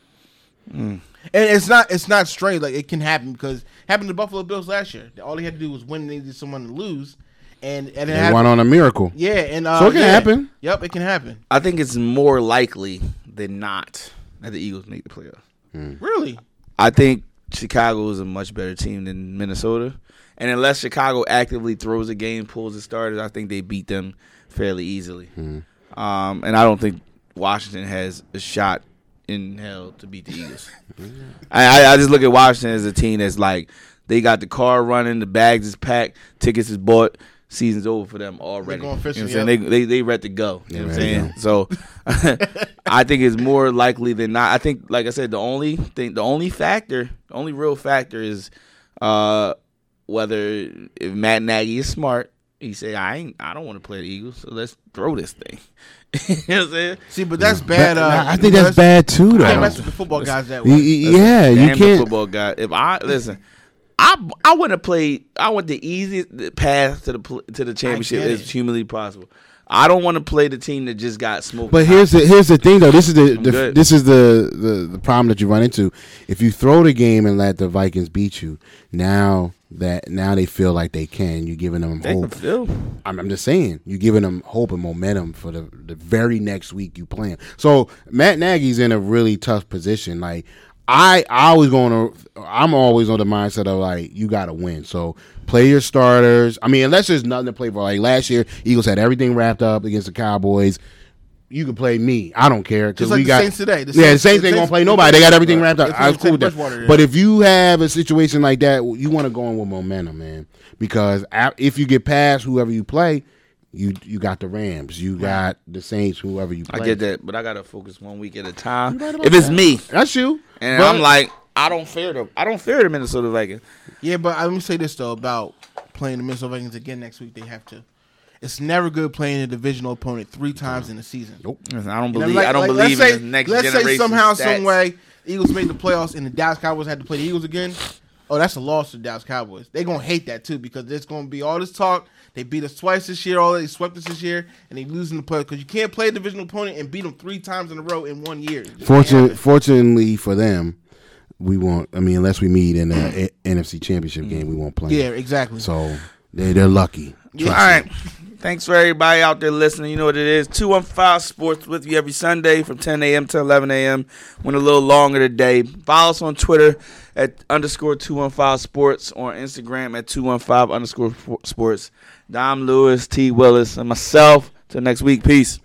Mm. And it's not strange. Like, it can happen because it happened to the Buffalo Bills last year. All they had to do was win and they needed someone to lose. And it happened. Won on a miracle. Yeah, and so it can happen. Yep, it can happen. I think it's more likely than not that the Eagles make the playoffs. Mm. Really? I think Chicago is a much better team than Minnesota, and unless Chicago actively throws a game, pulls the starters, I think they beat them fairly easily. Mm. And I don't think Washington has a shot in hell to beat the Eagles. I just look at Washington as a team that's like they got the car running, the bags is packed, tickets is bought. Season's over for them already. Going fishing, you know what I'm saying? They ready to go. You know what I'm saying? So I think it's more likely than not. I think, like I said, the only real factor is whether if Matt Nagy is smart, he say I don't want to play the Eagles, so let's throw this thing. You know what I'm saying? See, but that's bad. I think that's bad too, though. I can't mess with the football guys that way. Yeah, you can't. The football guy. If I listen. I would have played. I want the easiest path to the championship as humanly possible. I don't want to play the team that just got smoked. But here's the thing though. This is the problem that you run into. If you throw the game and let the Vikings beat you, now they feel like they can. You're giving them hope. I'm just saying you're giving them hope and momentum for the very next week you play them. So Matt Nagy's in a really tough position. Like. I'm always on the mindset of like you gotta win. So play your starters. I mean, unless there's nothing to play for. Like last year, Eagles had everything wrapped up against the Cowboys. You can play me. I don't care because we got Saints today. The Saints ain't gonna play nobody. They got everything wrapped up. I was cool with that. But if you have a situation like that, you want to go in with momentum, man. Because if you get past whoever you play. You got the Rams, you got the Saints, whoever you play. I get that, but I gotta focus one week at a time. If it's me, that's you. And but I'm like, I don't fear the Minnesota Vikings. Yeah, but let me say this though about playing the Minnesota Vikings again next week. They have to. It's never good playing a divisional opponent three times in a season. Nope. I don't believe in the next generation. Let's say somehow, some way, the Eagles made the playoffs and the Dallas Cowboys had to play the Eagles again. Oh, that's a loss to the Dallas Cowboys. They're gonna hate that too because there's gonna be all this talk. They beat us twice this year. They swept us this year, and they losing the playoffs because you can't play a divisional opponent and beat them three times in a row in 1 year. Fortunately for them, we won't. I mean, unless we meet in the NFC Championship game, we won't play. Yeah, exactly. So they're lucky. Yeah. All right. Thanks for everybody out there listening. You know what it is. 215 Sports with you every Sunday from 10 a.m. to 11 a.m. Went a little longer today. Follow us on Twitter at _215 Sports or Instagram at 215_Sports. Dom Lewis, T. Willis, and myself. Till next week. Peace.